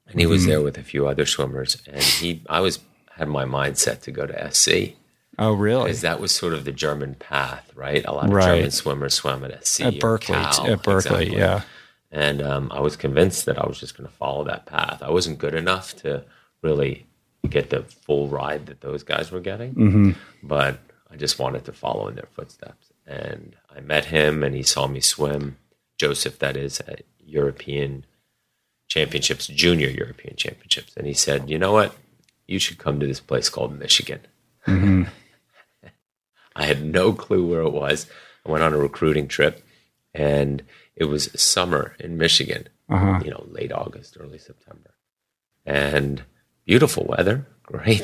and he mm-hmm. was there with a few other swimmers. And he, I was had my mind set to go to S C. Oh, really? Because that was sort of the German path, right? A lot of right. German swimmers swam at S C. At Berkeley, Cal, at Berkeley, exactly. yeah. And um, I was convinced that I was just going to follow that path. I wasn't good enough to really get the full ride that those guys were getting, mm-hmm. but I just wanted to follow in their footsteps. And I met him, and he saw me swim, József, that is, at European Championships, Junior European Championships. And he said, you know what? You should come to this place called Michigan. Mm-hmm. I had no clue where it was. I went on a recruiting trip, and it was summer in Michigan, uh-huh. you know, late August, early September. And beautiful weather, great,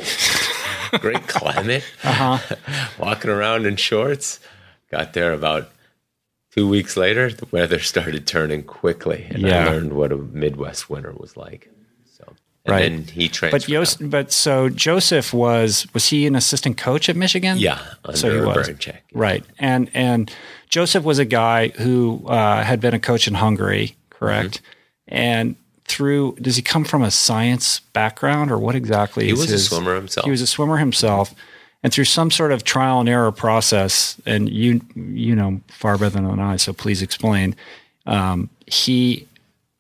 great climate, uh-huh. walking around in shorts. Got there about two weeks later, the weather started turning quickly, and yeah. I learned what a Midwest winter was like. And right. then he transferred. But, Joseph, but so József was, was he an assistant coach at Michigan? Yeah. Under so he was. Urbanczek. Right. And, and József was a guy who uh, had been a coach in Hungary, correct? Mm-hmm. And through, does he come from a science background or what exactly? He is was his, a swimmer himself. He was a swimmer himself. And through some sort of trial and error process, and you, you know, far better than I, so please explain. Um, he,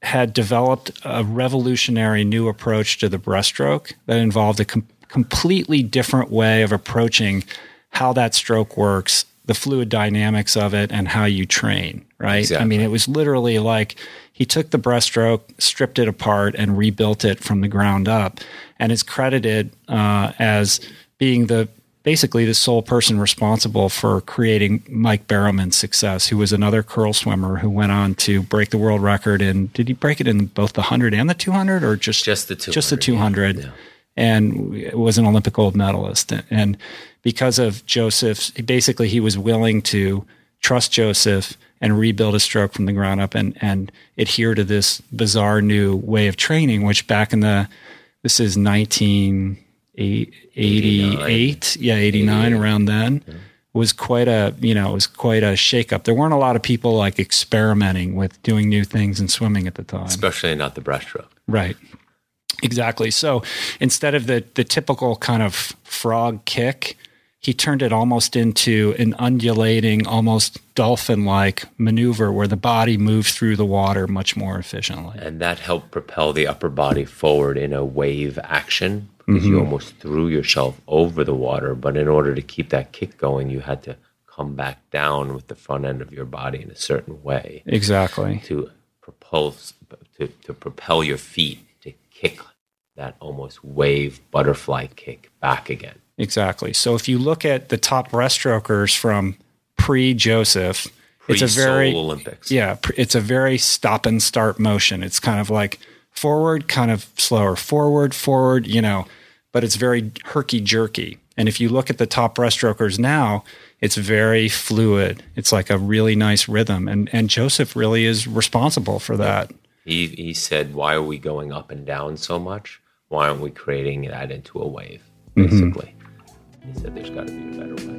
had developed a revolutionary new approach to the breaststroke that involved a com- completely different way of approaching how that stroke works, the fluid dynamics of it, and how you train, right? Exactly. I mean, it was literally like he took the breaststroke, stripped it apart, and rebuilt it from the ground up, and is credited uh, as being the basically the sole person responsible for creating Mike Barrowman's success, who was another curl swimmer who went on to break the world record. And did he break it in both the one hundred and the two hundred or just, just the two hundred? Just the two hundred yeah. And was an Olympic gold medalist. And because of József's, basically he was willing to trust József and rebuild a stroke from the ground up and, and adhere to this bizarre new way of training, which back in the, this is nineteen eighty-eight, eighty-nine. yeah, eighty-nine, eighty-nine around then, mm-hmm. was quite a, you know, it was quite a shakeup. There weren't a lot of people like experimenting with doing new things in swimming at the time. Especially not the breaststroke. Right. Exactly. So instead of the, the typical kind of frog kick, he turned it almost into an undulating, almost dolphin-like maneuver where the body moves through the water much more efficiently. And that helped propel the upper body forward in a wave action. Because mm-hmm. you almost threw yourself over the water, but in order to keep that kick going, you had to come back down with the front end of your body in a certain way. Exactly. To propulse, to, to propel your feet, to kick that almost wave butterfly kick back again. Exactly. So if you look at the top breaststrokers from pre-József, It's a very Olympics. Yeah, it's a very stop and start motion. It's kind of like forward, kind of slower, forward, forward, you know, but it's very herky jerky. And if you look at the top breaststrokers now, it's very fluid. It's like a really nice rhythm. And and József really is responsible for that. He he said, why are we going up and down so much? Why aren't we creating that into a wave, basically? Mm-hmm. He said there's got to be a better way.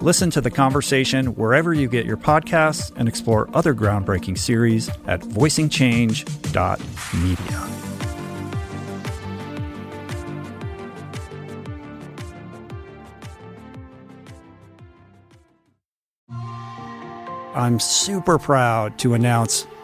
Listen to The Conversation wherever you get your podcasts and explore other groundbreaking series at voicing change dot media. I'm super proud to announce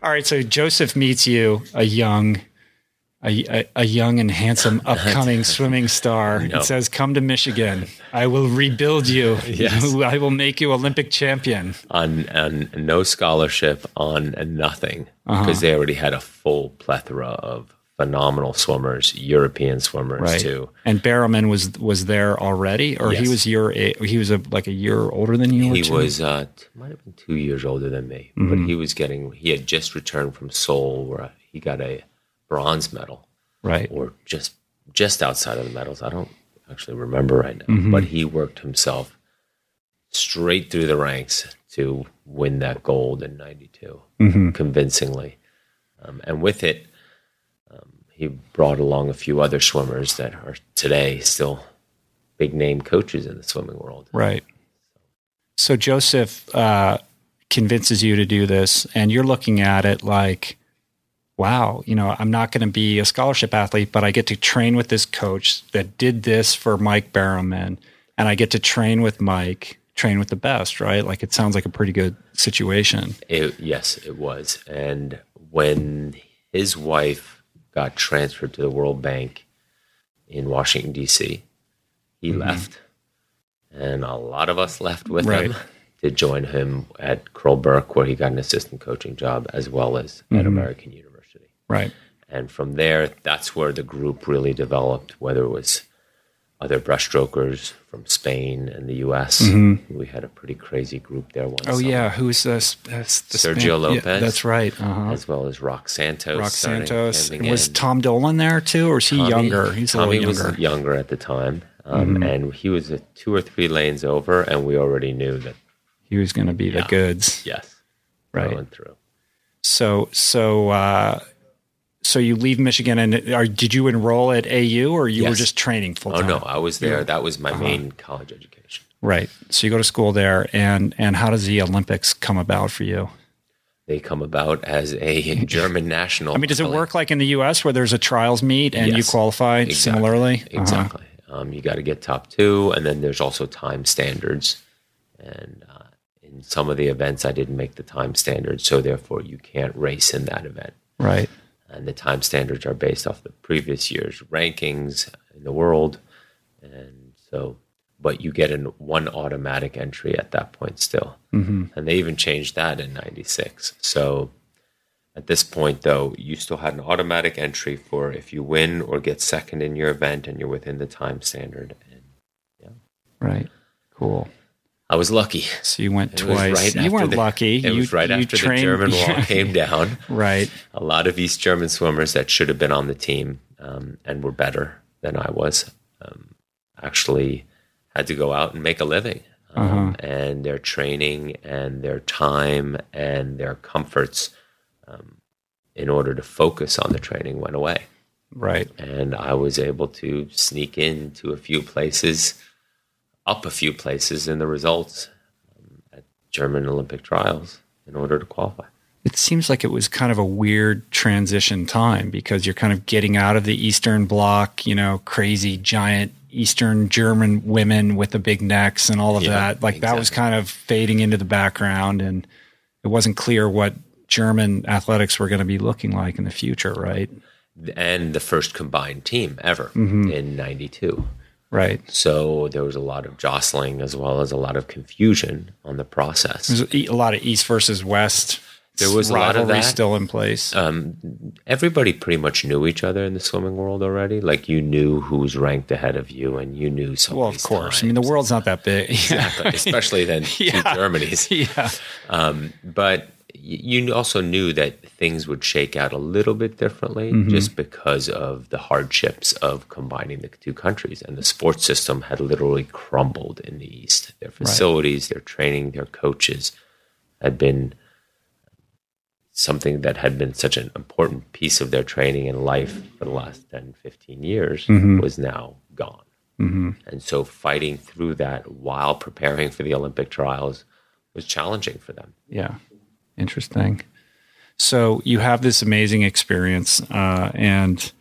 All right, so József meets you, a young a, a, a young and handsome upcoming swimming star. No. It says, come to Michigan. I will rebuild you. Yes. you. I will make you Olympic champion. On, on no scholarship, on nothing, uh-huh. because they already had a full plethora of phenomenal swimmers, European swimmers right. too. And Barrowman was was there already, or yes. he was your he was a, like a year older than you. He was uh, might have been two years older than me, mm-hmm. but he was getting he had just returned from Seoul where he got a bronze medal, right, or just just outside of the medals. I don't actually remember right now, mm-hmm. but he worked himself straight through the ranks to win that gold in ninety-two, mm-hmm. convincingly, um, and with it. He brought along a few other swimmers that are today still big name coaches in the swimming world. Right. So József uh, convinces you to do this, and you're looking at it like, wow, you know, I'm not going to be a scholarship athlete, but I get to train with this coach that did this for Mike Barrowman, and I get to train with Mike, train with the best, right? Like, it sounds like a pretty good situation. It, yes, it was. And when his wife got transferred to the World Bank in Washington, D C, he mm-hmm. left, and a lot of us left with right. him to join him at Curl Burke, where he got an assistant coaching job, as well as mm-hmm. at American University. Right. And from there, that's where the group really developed, whether it was other breaststrokers from Spain and the U S. Mm-hmm. We had a pretty crazy group there once. Oh, summer. Yeah. Who's uh, that's the Sergio Span- Lopez. Yeah, that's right. Uh-huh. As well as Rox Santos. Rox Santos. Was in. Tom Dolan there too, or was he Tommy, younger? He's Tommy a younger. was younger at the time. Um, mm-hmm. And he was uh, two or three lanes over, and we already knew that he was going to be yeah, the goods. Yes. Right. Going through. So, so, uh, So you leave Michigan, and are, did you enroll at A U, or you yes. were just training full-time? Oh, no, I was there. Yeah. That was my uh-huh. main college education. Right. So you go to school there, and, and how does the Olympics come about for you? They come about as a German national. I mean, does it work like in the U S where there's a trials meet and yes. you qualify exactly. similarly? Exactly. Uh-huh. Um, you got to get top two, and then there's also time standards. And uh, in some of the events, I didn't make the time standard, so therefore you can't race in that event. Right. And the time standards are based off the previous year's rankings in the world. And so, but you get in one automatic entry at that point still. Mm-hmm. And they even changed that in ninety-six. So at this point, though, you still had an automatic entry for if you win or get second in your event and you're within the time standard. And yeah. Right. Cool. I was lucky. So you went it twice. Right you weren't the, lucky. It you, was right you after trained. The German wall came down. Right. A lot of East German swimmers that should have been on the team um, and were better than I was um, actually had to go out and make a living. Um, uh-huh. And their training and their time and their comforts um, in order to focus on the training went away. Right. And I was able to sneak into a few places, up a few places in the results um, at German Olympic trials in order to qualify. It seems like it was kind of a weird transition time because you're kind of getting out of the Eastern Bloc, you know, crazy giant Eastern German women with the big necks and all of yeah, that. Like exactly. That was kind of fading into the background and it wasn't clear what German athletics were going to be looking like in the future, right? And the first combined team ever mm-hmm. in ninety-two. Right. So there was a lot of jostling as well as a lot of confusion on the process. There's a lot of East versus West. There was a lot of that still in place. Um, everybody pretty much knew each other in the swimming world already. Like you knew who was ranked ahead of you, and you knew some. Well, of course. Times. I mean, the world's not that big, exactly. Especially then yeah. two Germany's. Yeah. Um, but you also knew that things would shake out a little bit differently, mm-hmm. just because of the hardships of combining the two countries. And the sports system had literally crumbled in the East. Their facilities, right. their training, their coaches had been. Something that had been such an important piece of their training and life for the last ten, fifteen years mm-hmm. was now gone. Mm-hmm. And so fighting through that while preparing for the Olympic trials was challenging for them. Yeah. Interesting. So you have this amazing experience uh, and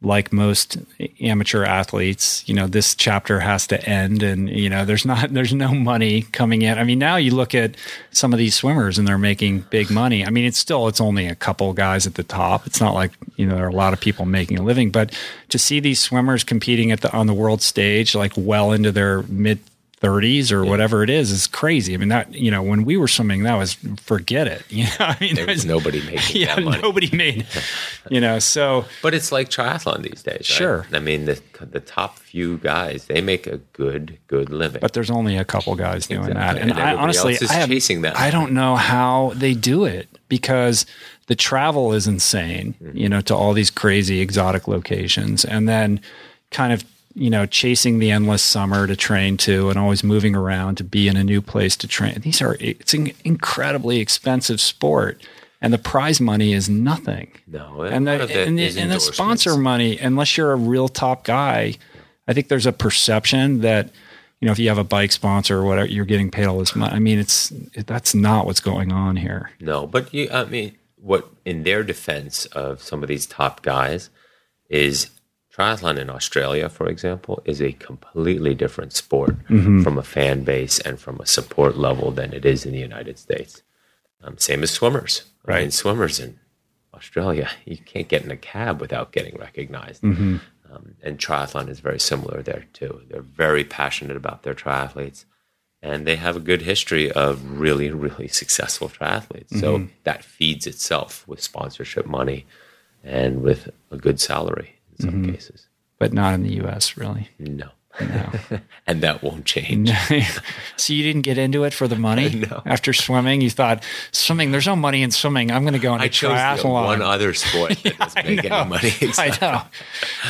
like most amateur athletes, you know, this chapter has to end and, you know, there's not, there's no money coming in. I mean, now you look at some of these swimmers and they're making big money. I mean, it's still, it's only a couple guys at the top. It's not like, you know, there are a lot of people making a living, but to see these swimmers competing at the, on the world stage, like well into their mid thirties or yeah. whatever it is, is crazy. I mean, that, you know, when we were swimming, that was, forget it. You know, I mean, there was nobody making yeah, that money. Nobody made, you know, so. But it's like triathlon these days. Sure. Right? I mean, the the top few guys, they make a good, good living. But there's only a couple guys doing exactly. that. And, and I honestly, I, have, chasing that. I don't know how they do it because the travel is insane, mm-hmm. you know, to all these crazy exotic locations. And then kind of, you know, chasing the endless summer to train to and always moving around to be in a new place to train. These are, it's an incredibly expensive sport and the prize money is nothing. No, and the, and, the, and the sponsor money, unless you're a real top guy, I think there's a perception that, you know, if you have a bike sponsor or whatever, you're getting paid all this money. I mean, it's, that's not what's going on here. No, but you, I mean, what in their defense of some of these top guys is, triathlon in Australia, for example, is a completely different sport mm-hmm. from a fan base and from a support level than it is in the United States. Um, same as swimmers. Right. I mean, swimmers in Australia, you can't get in a cab without getting recognized. Mm-hmm. Um, and triathlon is very similar there, too. They're very passionate about their triathletes, and they have a good history of really, really successful triathletes. Mm-hmm. So that feeds itself with sponsorship money and with a good salary. Some mm-hmm. cases. But not in the U S, really. No. No. And that won't change. So you didn't get into it for the money? No. After swimming, you thought, swimming, there's no money in swimming. I'm going to go into I chose triathlon. One other sport that doesn't yeah, make any money. So. I know.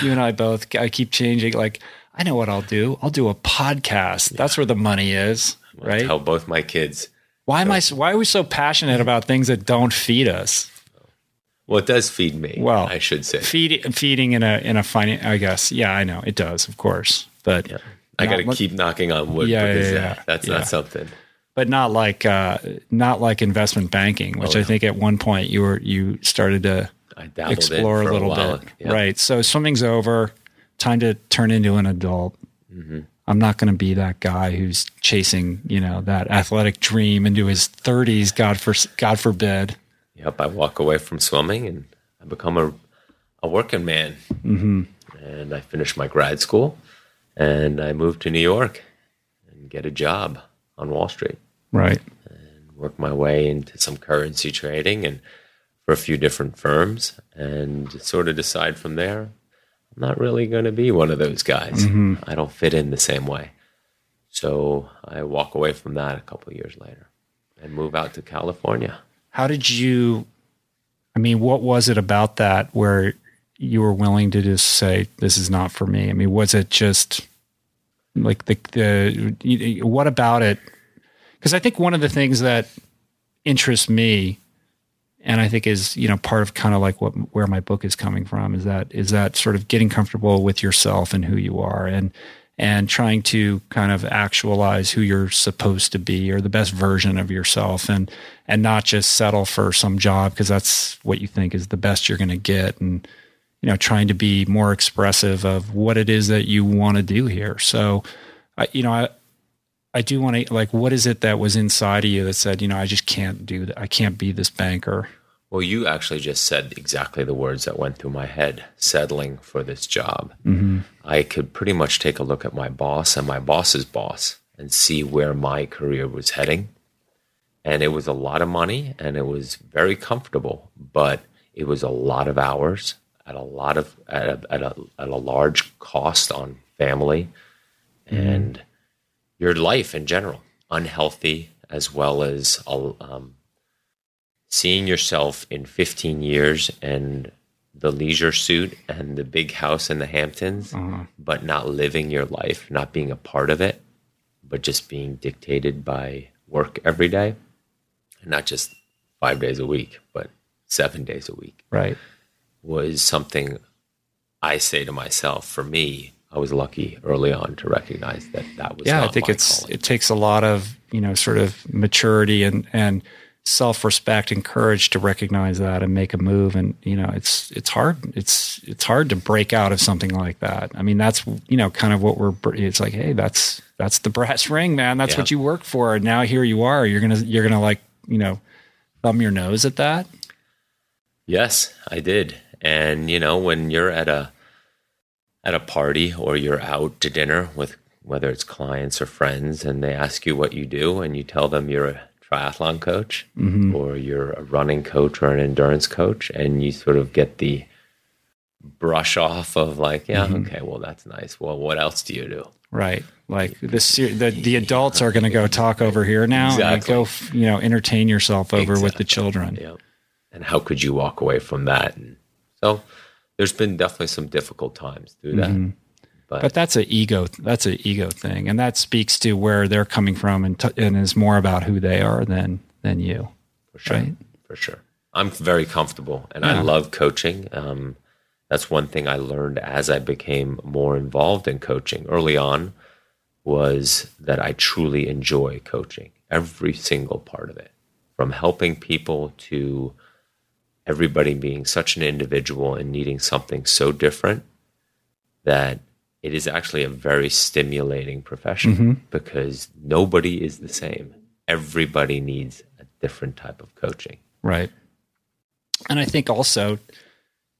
You and I both, I keep changing. Like, I know what I'll do. I'll do a podcast. Yeah. That's where the money is, right? I tell both my kids. Why am I, why are we so passionate about things that don't feed us? Well, it does feed me. Well, I should say feed, feeding in a in a finance. I guess, yeah, I know it does, of course. But yeah. I got to keep knocking on wood yeah, because yeah, yeah, that, that's yeah. not something. But not like uh, not like investment banking, which oh, yeah. I think at one point you were you started to I explore a little a bit, yeah. right? So swimming's over. Time to turn into an adult. Mm-hmm. I'm not going to be that guy who's chasing, you know, that athletic dream into his thirties. God for God forbid. Yep, I walk away from swimming and I become a, a working man. Mm-hmm. And I finish my grad school and I move to New York and get a job on Wall Street. Right. And work my way into some currency trading and for a few different firms and sort of decide from there, I'm not really going to be one of those guys. Mm-hmm. I don't fit in the same way. So I walk away from that a couple of years later and move out to California. How did you, I mean, what was it about that where you were willing to just say, this is not for me? I mean, was it just like the, the what about it? Because I think one of the things that interests me, and I think is, you know, part of kind of like what, where my book is coming from is that, is that sort of getting comfortable with yourself and who you are and, and trying to kind of actualize who you're supposed to be or the best version of yourself and, and not just settle for some job because that's what you think is the best you're going to get and, you know, trying to be more expressive of what it is that you want to do here. So, I, you know, I, I do want to, like, what is it that was inside of you that said, you know, I just can't do that. I can't be this banker. Well, you actually just said exactly the words that went through my head, settling for this job. Mm-hmm. I could pretty much take a look at my boss and my boss's boss and see where my career was heading. And it was a lot of money and it was very comfortable, but it was a lot of hours at a lot of, at a, at a, at a large cost on family mm-hmm. and your life in general, unhealthy, as well as, um, seeing yourself in fifteen years and the leisure suit and the big house in the Hamptons, uh-huh. but not living your life, not being a part of it, but just being dictated by work every day. And not just five days a week, but seven days a week. Right. Was something I say to myself, for me, I was lucky early on to recognize that that was yeah, not I think my it's calling. It takes a lot of, you know, sort of maturity and, and, self-respect and courage to recognize that and make a move. And, you know, it's, it's hard. It's, it's hard to break out of something like that. I mean, that's, you know, kind of what we're, it's like, hey, that's, that's the brass ring, man. That's yeah. what you work for. And now here you are, you're going to, you're going to like, you know, thumb your nose at that. Yes, I did. And, you know, when you're at a, at a party or you're out to dinner with, whether it's clients or friends, and they ask you what you do and you tell them you're a triathlon coach mm-hmm. or you're a running coach or an endurance coach, and you sort of get the brush off of like, yeah, mm-hmm. okay, well, that's nice. Well, what else do you do? Right. Like this, the, the adults are going to go talk over here now exactly. and go, you know, entertain yourself over exactly. with the children. Yeah. And how could you walk away from that? And so there's been definitely some difficult times through that. Mm-hmm. But, but that's an ego. That's an ego thing, and that speaks to where they're coming from, and, t- and is more about who they are than than you. For sure, right? For sure. I'm very comfortable, and yeah. I love coaching. Um, that's one thing I learned as I became more involved in coaching early on, was that I truly enjoy coaching, every single part of it, from helping people to everybody being such an individual and needing something so different that. It is actually a very stimulating profession mm-hmm. because nobody is the same. Everybody needs a different type of coaching. Right. And I think also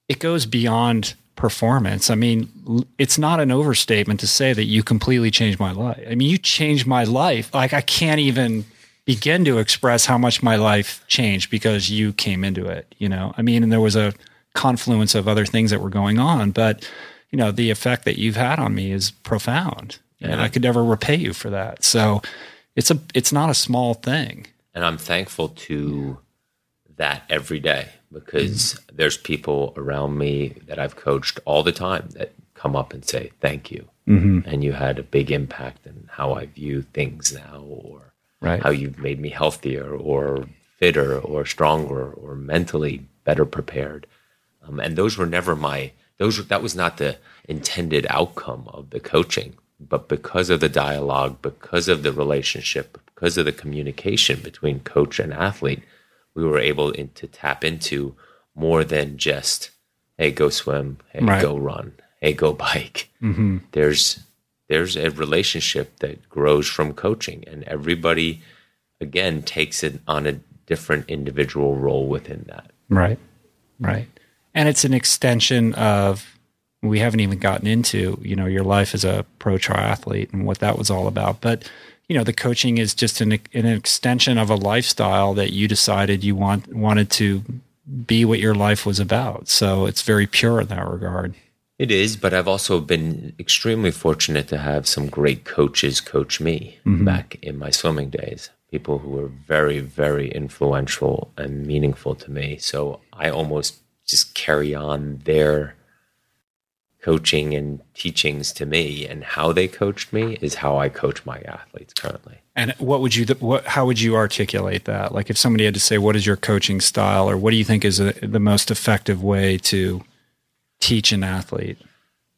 it goes beyond performance. I mean, it's not an overstatement to say that you completely changed my life. I mean, you changed my life. Like I can't even begin to express how much my life changed because you came into it, you know? I mean, and there was a confluence of other things that were going on, but you know, the effect that you've had on me is profound and yeah. I could never repay you for that. So it's a, it's not a small thing. And I'm thankful to that every day because mm. there's people around me that I've coached all the time that come up and say, thank you. Mm-hmm. And you had a big impact in how I view things now or right. how you've made me healthier or fitter or stronger or mentally better prepared. Um, and those were never my, Those that was not the intended outcome of the coaching, but because of the dialogue, because of the relationship, because of the communication between coach and athlete, we were able in, to tap into more than just, hey, go swim, hey, right. go run, hey, go bike. Mm-hmm. There's there's a relationship that grows from coaching, and everybody, again, takes it on a different individual role within that. Right, right. And it's an extension of, we haven't even gotten into, you know, your life as a pro triathlete and what that was all about. But, you know, the coaching is just an, an extension of a lifestyle that you decided you want wanted to be what your life was about. So it's very pure in that regard. It is, but I've also been extremely fortunate to have some great coaches coach me mm-hmm. back in my swimming days. People who were very, very influential and meaningful to me. So I almost just carry on their coaching and teachings to me, and how they coached me is how I coach my athletes currently. And what would you, what, how would you articulate that? Like if somebody had to say, what is your coaching style, or what do you think is a, the most effective way to teach an athlete?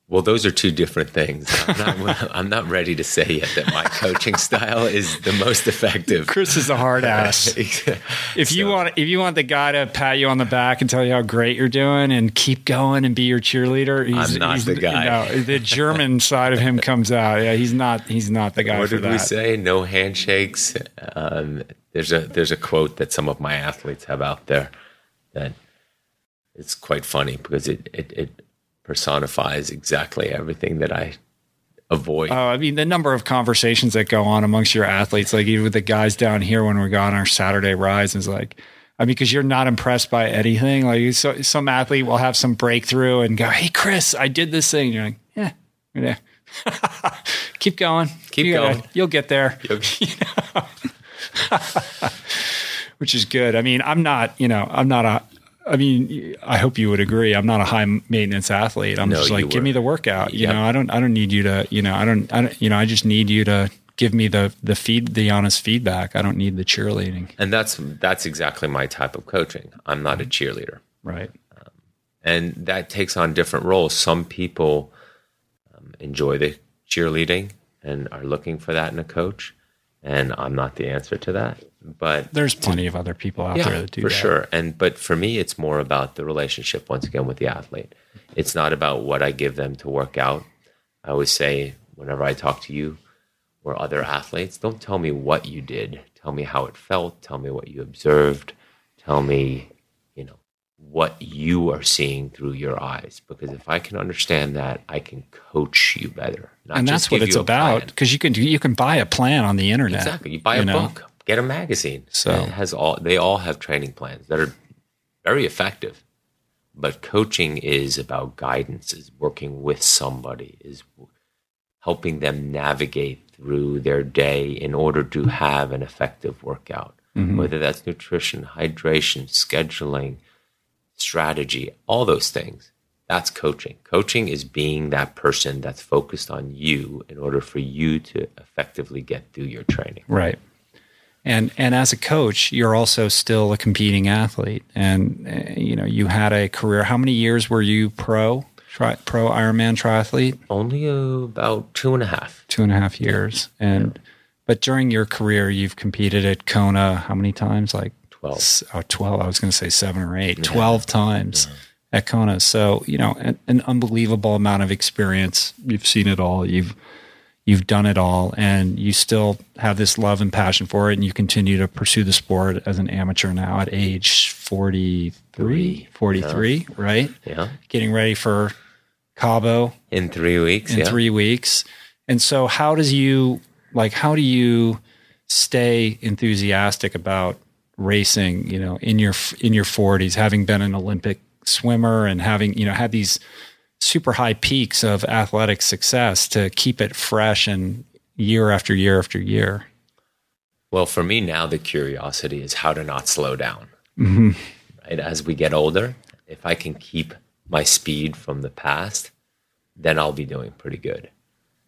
Well, those are two different things. I'm not, I'm not ready to say yet that my coaching style is the most effective. Chris is a hard ass. If so, you want, if you want the guy to pat you on the back and tell you how great you're doing and keep going and be your cheerleader, he's I'm not he's, the guy. You know, the German side of him comes out. Yeah, he's not. He's not the guy. What for did that. we say? No handshakes. Um, there's a there's a quote that some of my athletes have out there that it's quite funny because it it. it personifies exactly everything that I avoid. Oh, I mean, the number of conversations that go on amongst your athletes, like even with the guys down here when we're going on our Saturday rides, is like, I mean, because you're not impressed by anything. Like so, some athlete will have some breakthrough and go, "Hey, Chris, I did this thing." And you're like, "Yeah, you're there. Keep going, keep you going. Gotta, you'll get there." You'll get- you know? Which is good. I mean, I'm not, you know, I'm not a. I mean, I hope you would agree. I'm not a high maintenance athlete. I'm no, just like, give me the workout. You yep. know, I don't, I don't need you to, you know, I don't, I don't, you know, I just need you to give me the, the feed, the honest feedback. I don't need the cheerleading. And that's, that's exactly my type of coaching. I'm not a cheerleader. Right. Um, and that takes on different roles. Some people um, enjoy the cheerleading and are looking for that in a coach. And I'm not the answer to that. But there's plenty of other people out yeah, there that do for that. Sure. And but for me, it's more about the relationship once again with the athlete. It's not about what I give them to work out. I always say whenever I talk to you or other athletes, don't tell me what you did. Tell me how it felt. Tell me what you observed. Tell me, you know, what you are seeing through your eyes. Because if I can understand that, I can coach you better. Not and that's what it's about. Because you can you can buy a plan on the internet. Exactly. You buy a book. Get a magazine. So it has all. They all have training plans that are very effective, but coaching is about guidance, is working with somebody, is helping them navigate through their day in order to have an effective workout. Mm-hmm. Whether that's nutrition, hydration, scheduling, strategy, all those things. That's coaching. Coaching is being that person that's focused on you in order for you to effectively get through your training. Right. And and as a coach, you're also still a competing athlete, and uh, you know you had a career. How many years were you pro tri, pro Ironman triathlete? Only uh, about two and a half. Two and a half years, and yeah. But during your career, you've competed at Kona. How many times? Like twelve. Oh, twelve. I was going to say seven or eight. Yeah. Twelve times yeah. at Kona. So you know an, an unbelievable amount of experience. You've seen it all. You've You've done it all, and you still have this love and passion for it, and you continue to pursue the sport as an amateur now at age forty-three, forty-three, yeah. right? Yeah. Getting ready for Cabo. In three weeks. In yeah. three weeks. And so how does you, like, how do you stay enthusiastic about racing, you know, in your, in your forties, having been an Olympic swimmer and having, you know, had these super high peaks of athletic success to keep it fresh and year after year after year? Well, for me now, the curiosity is how to not slow down. Mm-hmm. Right? As we get older, if I can keep my speed from the past, then I'll be doing pretty good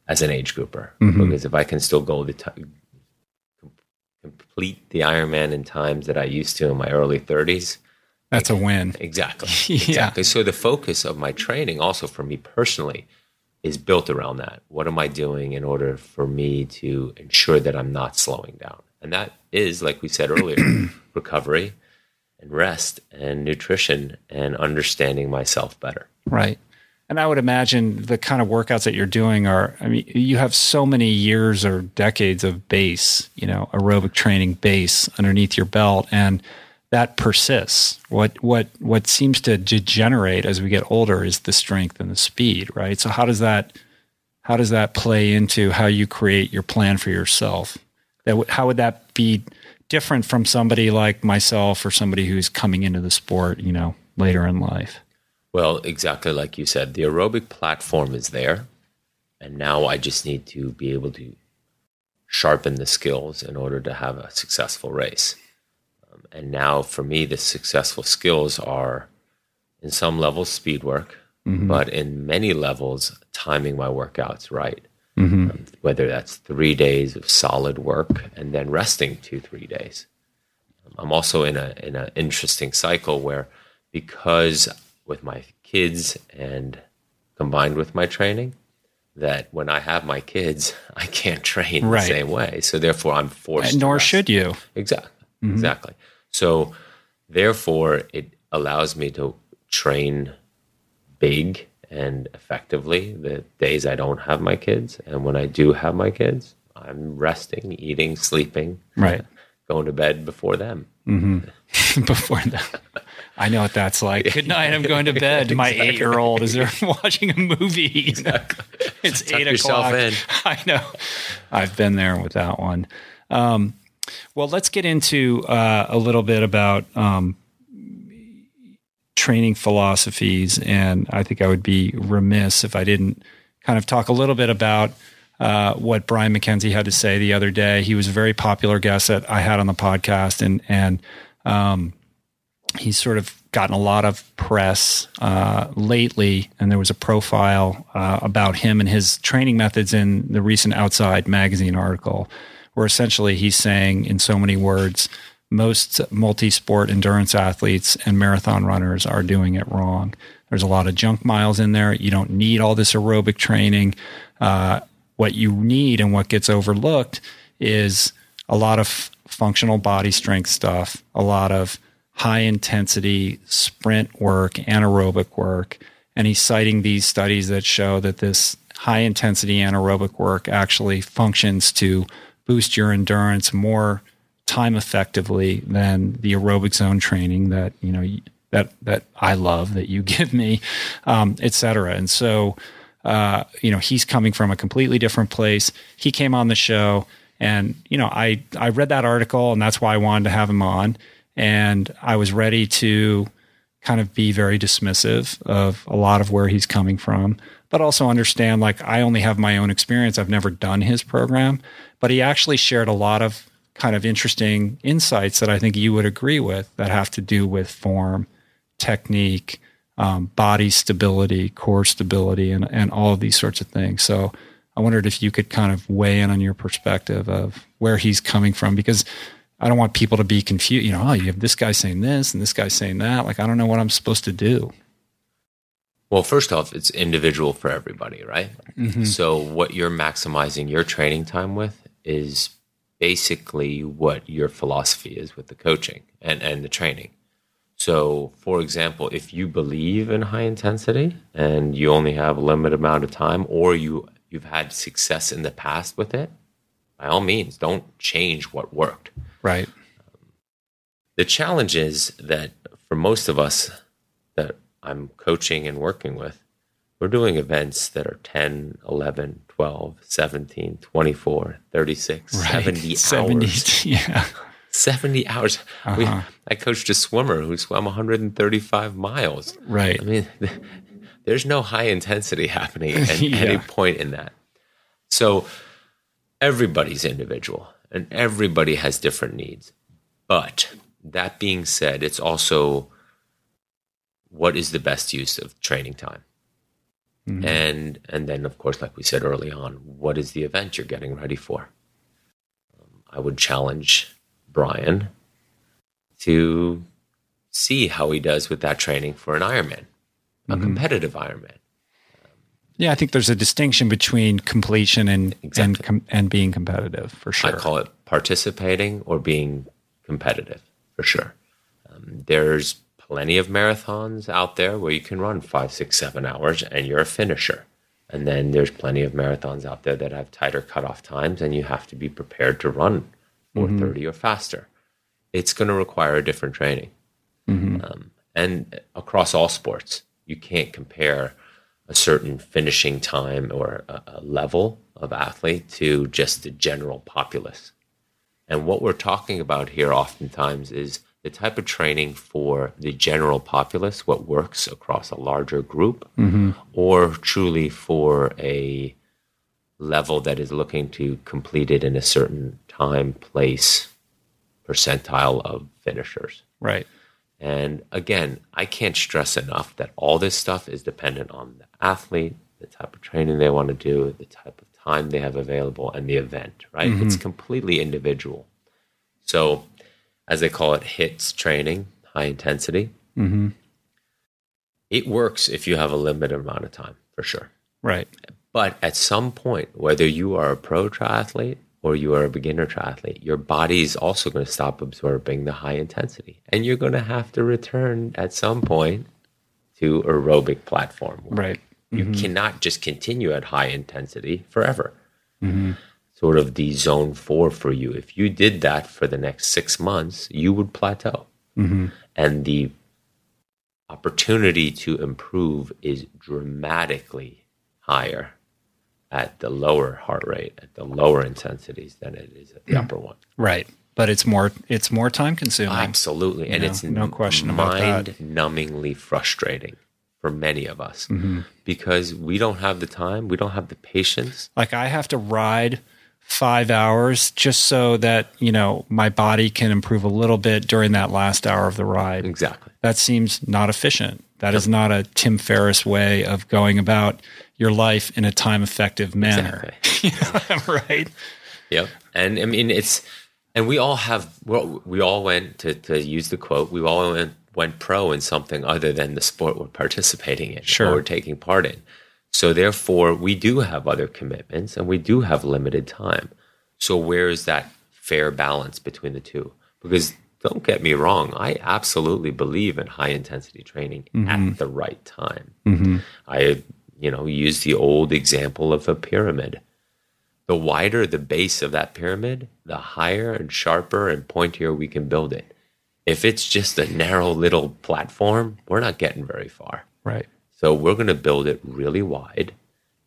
as an age grouper. Mm-hmm. Because if I can still go the t- complete the Ironman in times that I used to in my early thirties, that's a win. Exactly. Exactly. Yeah. So the focus of my training also for me personally is built around that. What am I doing in order for me to ensure that I'm not slowing down? And that is, like we said earlier, recovery and rest and nutrition and understanding myself better. Right. And I would imagine the kind of workouts that you're doing are, I mean, you have so many years or decades of base, you know, aerobic training base underneath your belt. And that persists. What what what seems to degenerate as we get older is the strength and the speed, right? So how does that how does that play into how you create your plan for yourself? That w- how would that be different from somebody like myself or somebody who's coming into the sport, you know, later in life? Well, exactly like you said, the aerobic platform is there. And now I just need to be able to sharpen the skills in order to have a successful race. Um, and now for me, the successful skills are, in some levels, speed work, mm-hmm. but in many levels, timing my workouts right. Mm-hmm. Um, whether that's three days of solid work and then resting two, three days. I'm also in a in an interesting cycle where, because with my kids and combined with my training, that when I have my kids, I can't train right. the same way. So therefore, I'm forced. And nor should you. Exactly. Mm-hmm. Exactly. So therefore, it allows me to train big and effectively the days I don't have my kids. And when I do have my kids, I'm resting, eating, sleeping. Right. Going to bed before them. Mm-hmm. Before them. I know what that's like. Good night, I'm going to bed. Exactly. My eight-year-old is there watching a movie. Exactly. It's Tuck eight o'clock. In. I know. I've been there with that one. Um, well, let's get into uh, a little bit about um, training philosophies. And I think I would be remiss if I didn't kind of talk a little bit about Uh, what Brian McKenzie had to say the other day. He was a very popular guest that I had on the podcast, and and um, he's sort of gotten a lot of press uh, lately. And there was a profile uh, about him and his training methods in the recent Outside magazine article, where essentially he's saying, in so many words, most multi-sport endurance athletes and marathon runners are doing it wrong. There's a lot of junk miles in there. You don't need all this aerobic training. Uh, What you need and what gets overlooked is a lot of f- functional body strength stuff, a lot of high intensity sprint work, anaerobic work. And he's citing these studies that show that this high intensity anaerobic work actually functions to boost your endurance more time effectively than the aerobic zone training that, you know, that, that I love, that you give me, um, et cetera. And so, Uh, you know, he's coming from a completely different place. He came on the show, and, you know, I, I read that article, and that's why I wanted to have him on. And I was ready to kind of be very dismissive of a lot of where he's coming from, but also understand, like, I only have my own experience. I've never done his program, but he actually shared a lot of kind of interesting insights that I think you would agree with that have to do with form, technique, Um, body stability, core stability, and, and all of these sorts of things. So I wondered if you could kind of weigh in on your perspective of where he's coming from, because I don't want people to be confused. You know, oh, you have this guy saying this and this guy saying that. Like, I don't know what I'm supposed to do. Well, first off, it's individual for everybody, right? Mm-hmm. So what you're maximizing your training time with is basically what your philosophy is with the coaching and, and the training. So, for example, if you believe in high intensity and you only have a limited amount of time, or you, you've had success in the past with it, by all means, don't change what worked. Right. Um, the challenge is that for most of us that I'm coaching and working with, we're doing events that are ten, eleven, twelve, seventeen, twenty-four, thirty-six, right. seventy, seventy hours. Yeah. seventy hours. Uh-huh. We, I coached a swimmer who swam one hundred thirty-five miles. Right. I mean, there's no high intensity happening at yeah. any point in that. So everybody's individual and everybody has different needs. But that being said, it's also what is the best use of training time? Mm-hmm. And, and then, of course, like we said early on, what is the event you're getting ready for? Um, I would challenge Brian to see how he does with that training for an Ironman, a mm-hmm. competitive Ironman. Um, yeah, I think there's a distinction between completion and exactly. and, com- and being competitive, for sure. I call it participating or being competitive, for sure. Um, there's plenty of marathons out there where you can run five, six, seven hours and you're a finisher. And then there's plenty of marathons out there that have tighter cutoff times and you have to be prepared to run four thirty mm-hmm. or faster. It's going to require a different training. Mm-hmm. Um, and across all sports, you can't compare a certain finishing time or a, a level of athlete to just the general populace. And what we're talking about here oftentimes is the type of training for the general populace, what works across a larger group, mm-hmm. or truly for a level that is looking to complete it in a certain time, place, percentile of finishers. Right. And again, I can't stress enough that all this stuff is dependent on the athlete, the type of training they want to do, the type of time they have available, and the event, right? Mm-hmm. It's completely individual. So, as they call it, HIIT training, high intensity. Mm-hmm. It works if you have a limited amount of time, for sure. Right. But at some point, whether you are a pro triathlete or you are a beginner triathlete, your body is also going to stop absorbing the high intensity. And you're going to have to return at some point to aerobic platform work. Right. You mm-hmm. cannot just continue at high intensity forever. Mm-hmm. Sort of the zone four for you. If you did that for the next six months, you would plateau. Mm-hmm. And the opportunity to improve is dramatically higher at the lower heart rate, at the lower intensities than it is at the yeah. upper one. Right. But it's more it's more time consuming. Absolutely. And you know, it's no question about that. Mind-numbingly frustrating for many of us mm-hmm. because we don't have the time, we don't have the patience. Like I have to ride five hours just so that, you know, my body can improve a little bit during that last hour of the ride. Exactly. That seems not efficient. That is not a Tim Ferriss way of going about your life in a time-effective manner. Exactly. Right? Yep. And I mean, it's, and we all have, well, we all went, to, to use the quote, we all went, went pro in something other than the sport we're participating in sure. or we're taking part in. So therefore, we do have other commitments and we do have limited time. So where is that fair balance between the two? Because don't get me wrong. I absolutely believe in high-intensity training mm-hmm. at the right time. Mm-hmm. I, you know, use the old example of a pyramid. The wider the base of that pyramid, the higher and sharper and pointier we can build it. If it's just a narrow little platform, we're not getting very far. Right. So we're going to build it really wide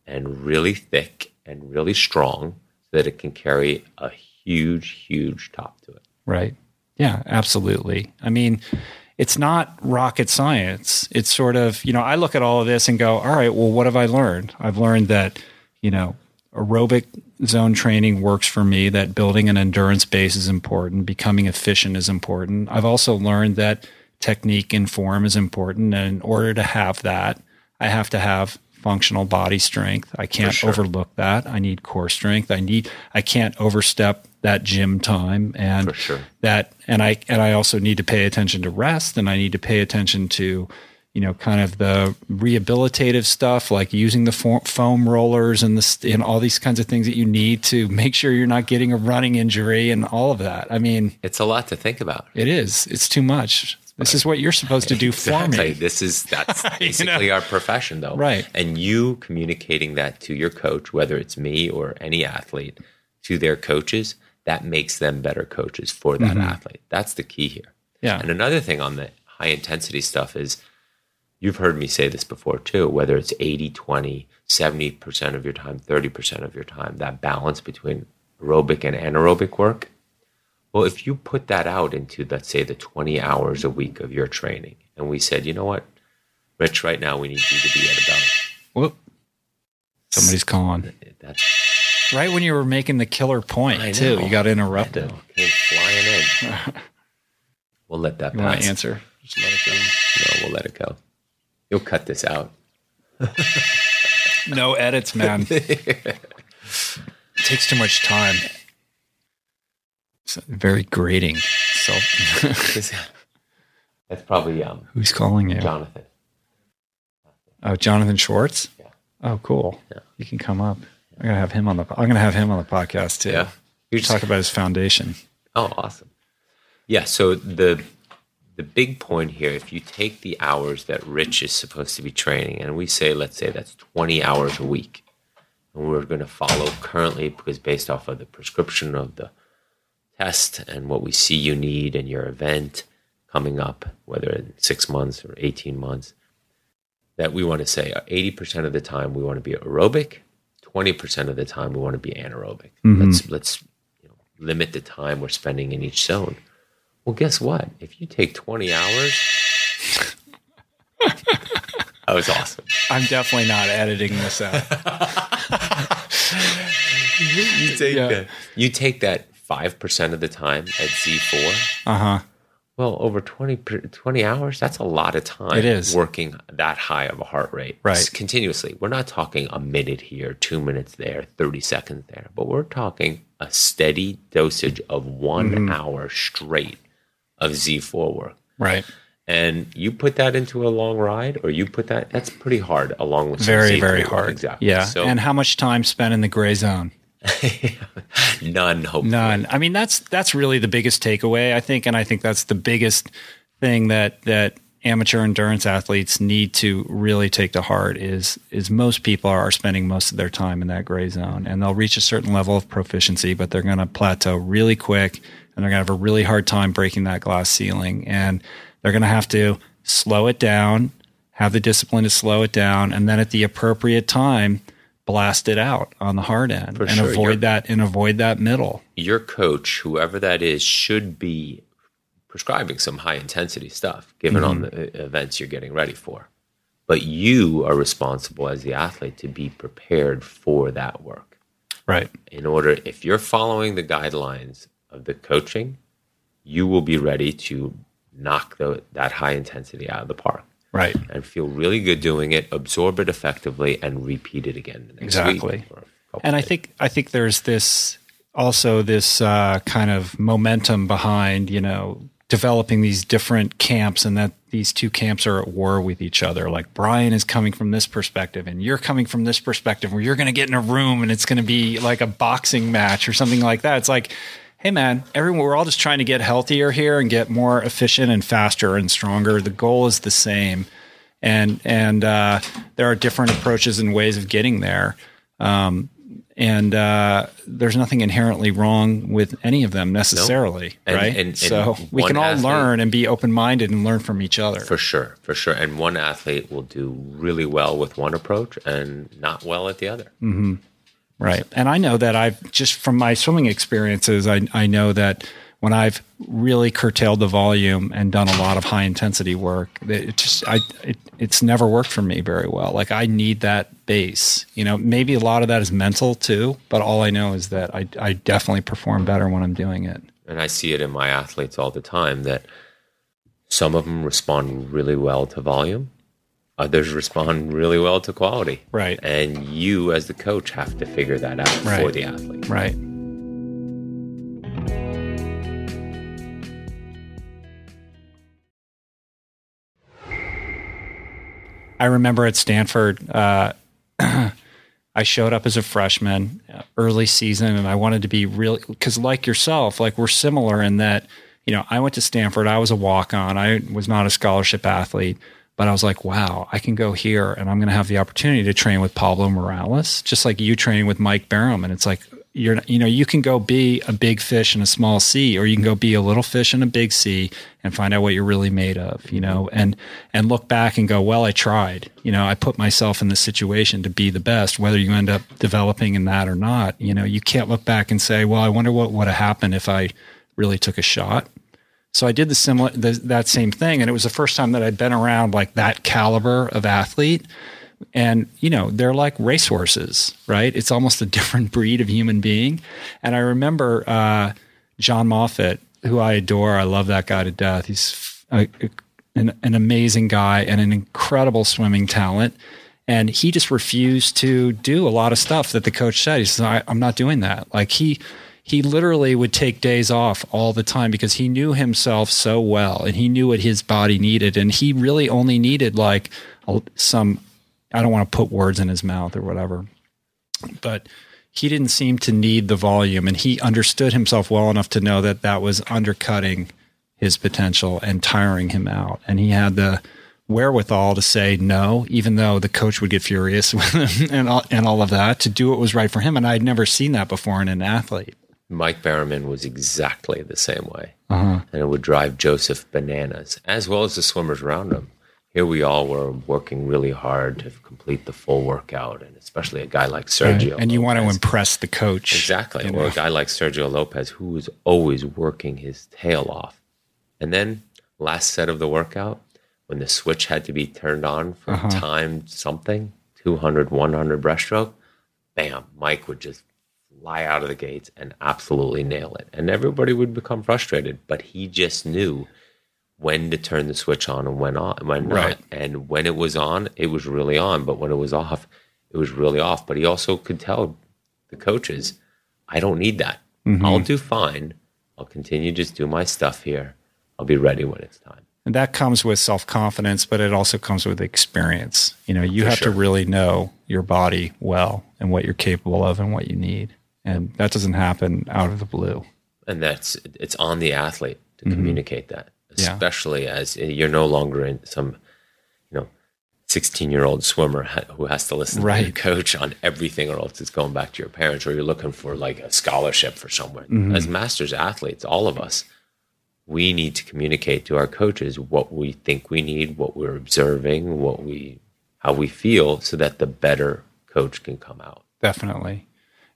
and really thick and really strong so that it can carry a huge, huge top to it. Right. Yeah, absolutely. I mean, it's not rocket science. It's sort of, you know, I look at all of this and go, all right, well, what have I learned? I've learned that, you know, aerobic zone training works for me, that building an endurance base is important, becoming efficient is important. I've also learned that technique and form is important. And in order to have that, I have to have functional body strength. I can't sure. overlook that. I need core strength. I need, I can't overstep that gym time and sure. that, and I, and I also need to pay attention to rest, and I need to pay attention to, you know, kind of the rehabilitative stuff, like using the fo- foam rollers and the, and all these kinds of things that you need to make sure you're not getting a running injury and all of that. I mean, it's a lot to think about. It is. It's too much. This is what you're supposed to do exactly. for me. This is, that's basically you know? our profession though. Right. And you communicating that to your coach, whether it's me or any athlete, to their coaches, that makes them better coaches for that mm-hmm. athlete. That's the key here. Yeah. And another thing on the high intensity stuff is, you've heard me say this before too, whether it's eighty twenty, seventy percent of your time, thirty percent of your time, that balance between aerobic and anaerobic work. Well, if you put that out into, let's say, the twenty hours a week of your training, and we said, you know what, Rich, right now we need you to be at about... Whoop. Somebody's calling. That's... Right when you were making the killer point, too. You got interrupted. Came flying in. We'll let that you pass. You want to answer? Just let it go. No, we'll let it go. You'll cut this out. No edits, man. It takes too much time. It's very grating. So that's probably um. Who's calling you? Jonathan. Oh, Jonathan Schwartz. Yeah. Oh, cool. Yeah. You can come up. I'm gonna have him on the. I'm gonna have him on the podcast too. Yeah. You talk about his foundation. Oh, awesome. Yeah. So the the big point here, if you take the hours that Rich is supposed to be training, and we say, let's say that's twenty hours a week, and we're going to follow currently because based off of the prescription of the test and what we see you need in your event coming up, whether in six months or eighteen months, that we want to say eighty percent of the time we want to be aerobic, twenty percent of the time we want to be anaerobic. Mm-hmm. Let's let's you know, limit the time we're spending in each zone. Well, guess what? If you take twenty hours, that was awesome. I'm definitely not editing this out. you, you, take yeah. the, you take that five percent of the time at Z four. Uh-huh. Well, over twenty, twenty hours, that's a lot of time. It is. Working that high of a heart rate. Right. Continuously. We're not talking a minute here, two minutes there, thirty seconds there, but we're talking a steady dosage of one mm-hmm. hour straight of Z four work. Right. And you put that into a long ride, or you put that, that's pretty hard along with Very, Z four very work. Hard. Exactly. Yeah. So, and how much time spent in the gray zone? None, hopefully. None. I mean, that's that's really the biggest takeaway, I think, and I think that's the biggest thing that that amateur endurance athletes need to really take to heart is is most people are spending most of their time in that gray zone, and they'll reach a certain level of proficiency, but they're going to plateau really quick, and they're going to have a really hard time breaking that glass ceiling, and they're going to have to slow it down, have the discipline to slow it down, and then at the appropriate time, blast it out on the hard end For and sure. avoid your, that and avoid that middle. Your coach, whoever that is, should be prescribing some high intensity stuff given mm-hmm. on the events you're getting ready for. But you are responsible as the athlete to be prepared for that work. Right. In order, if you're following the guidelines of the coaching, you will be ready to knock the, that high intensity out of the park. Right. And feel really good doing it, absorb it effectively, and repeat it again. Next exactly. Week and I days. think I think there's this also this uh, kind of momentum behind, you know, developing these different camps, and that these two camps are at war with each other. Like Brian is coming from this perspective and you're coming from this perspective, where you're going to get in a room and it's going to be like a boxing match or something like that. It's like, hey man, everyone, we're all just trying to get healthier here and get more efficient and faster and stronger. The goal is the same. And, and, uh, there are different approaches and ways of getting there. Um, and, uh, there's nothing inherently wrong with any of them necessarily. Nope. And, right. And, and so and we can all athlete, learn and be open-minded and learn from each other. For sure. For sure. And one athlete will do really well with one approach and not well at the other. Mm-hmm. Right. And I know that I've just from my swimming experiences, I, I know that when I've really curtailed the volume and done a lot of high intensity work, it just, I, it, it's never worked for me very well. Like I need that base, you know, maybe a lot of that is mental too, but all I know is that I, I definitely perform better when I'm doing it. And I see it in my athletes all the time that some of them respond really well to volume. Others respond really well to quality. Right. And you, as the coach, have to figure that out right. for the athlete. Right. I remember at Stanford, uh, I showed up as a freshman, early season, and I wanted to be really, because like yourself, like we're similar in that, you know, I went to Stanford, I was a walk-on, I was not a scholarship athlete. But I was like, wow, I can go here and I'm going to have the opportunity to train with Pablo Morales, just like you training with Mike Barrowman. It's like, you're, you know, you can go be a big fish in a small sea, or you can go be a little fish in a big sea and find out what you're really made of, you know, and, and look back and go, well, I tried, you know, I put myself in this situation to be the best, whether you end up developing in that or not. You know, you can't look back and say, well, I wonder what would have happened if I really took a shot. So I did the similar the, that same thing, and it was the first time that I'd been around like that caliber of athlete. And you know, they're like racehorses, right? It's almost a different breed of human being. And I remember uh, John Moffitt, who I adore. I love that guy to death. He's a, a, an, an amazing guy and an incredible swimming talent. And he just refused to do a lot of stuff that the coach said. He says, I, "I'm not doing that." Like he. He literally would take days off all the time because he knew himself so well and he knew what his body needed. And he really only needed like some, I don't want to put words in his mouth or whatever, but he didn't seem to need the volume. And he understood himself well enough to know that that was undercutting his potential and tiring him out. And he had the wherewithal to say no, even though the coach would get furious with him and all, and all of that, to do what was right for him. And I'd never seen that before in an athlete. Mike Barrowman was exactly the same way. Uh-huh. And it would drive József bananas, as well as the swimmers around him. Here we all were working really hard to complete the full workout, and especially a guy like Sergio. Right. And Lopez. You want to impress the coach. Exactly. Or know. A guy like Sergio Lopez, who was always working his tail off. And then last set of the workout, when the switch had to be turned on for uh-huh. timed something, two hundred, one hundred breaststroke, bam, Mike would just fly out of the gates and absolutely nail it. And everybody would become frustrated, but he just knew when to turn the switch on and when, on, when not. Right. And when it was on, it was really on. But when it was off, it was really off. But he also could tell the coaches, I don't need that. Mm-hmm. I'll do fine. I'll continue to just do my stuff here. I'll be ready when it's time. And that comes with self-confidence, but it also comes with experience. You know, you For have sure. to really know your body well and what you're capable of and what you need. And that doesn't happen out of the blue. And that's it's on the athlete to mm-hmm. communicate that, especially yeah. as you're no longer in some, you know, sixteen-year-old swimmer who has to listen right. to your coach on everything, or else it's going back to your parents, or you're looking for like a scholarship for somewhere. Mm-hmm. As masters athletes, all of us, we need to communicate to our coaches what we think we need, what we're observing, what we, how we feel, so that the better coach can come out. Definitely.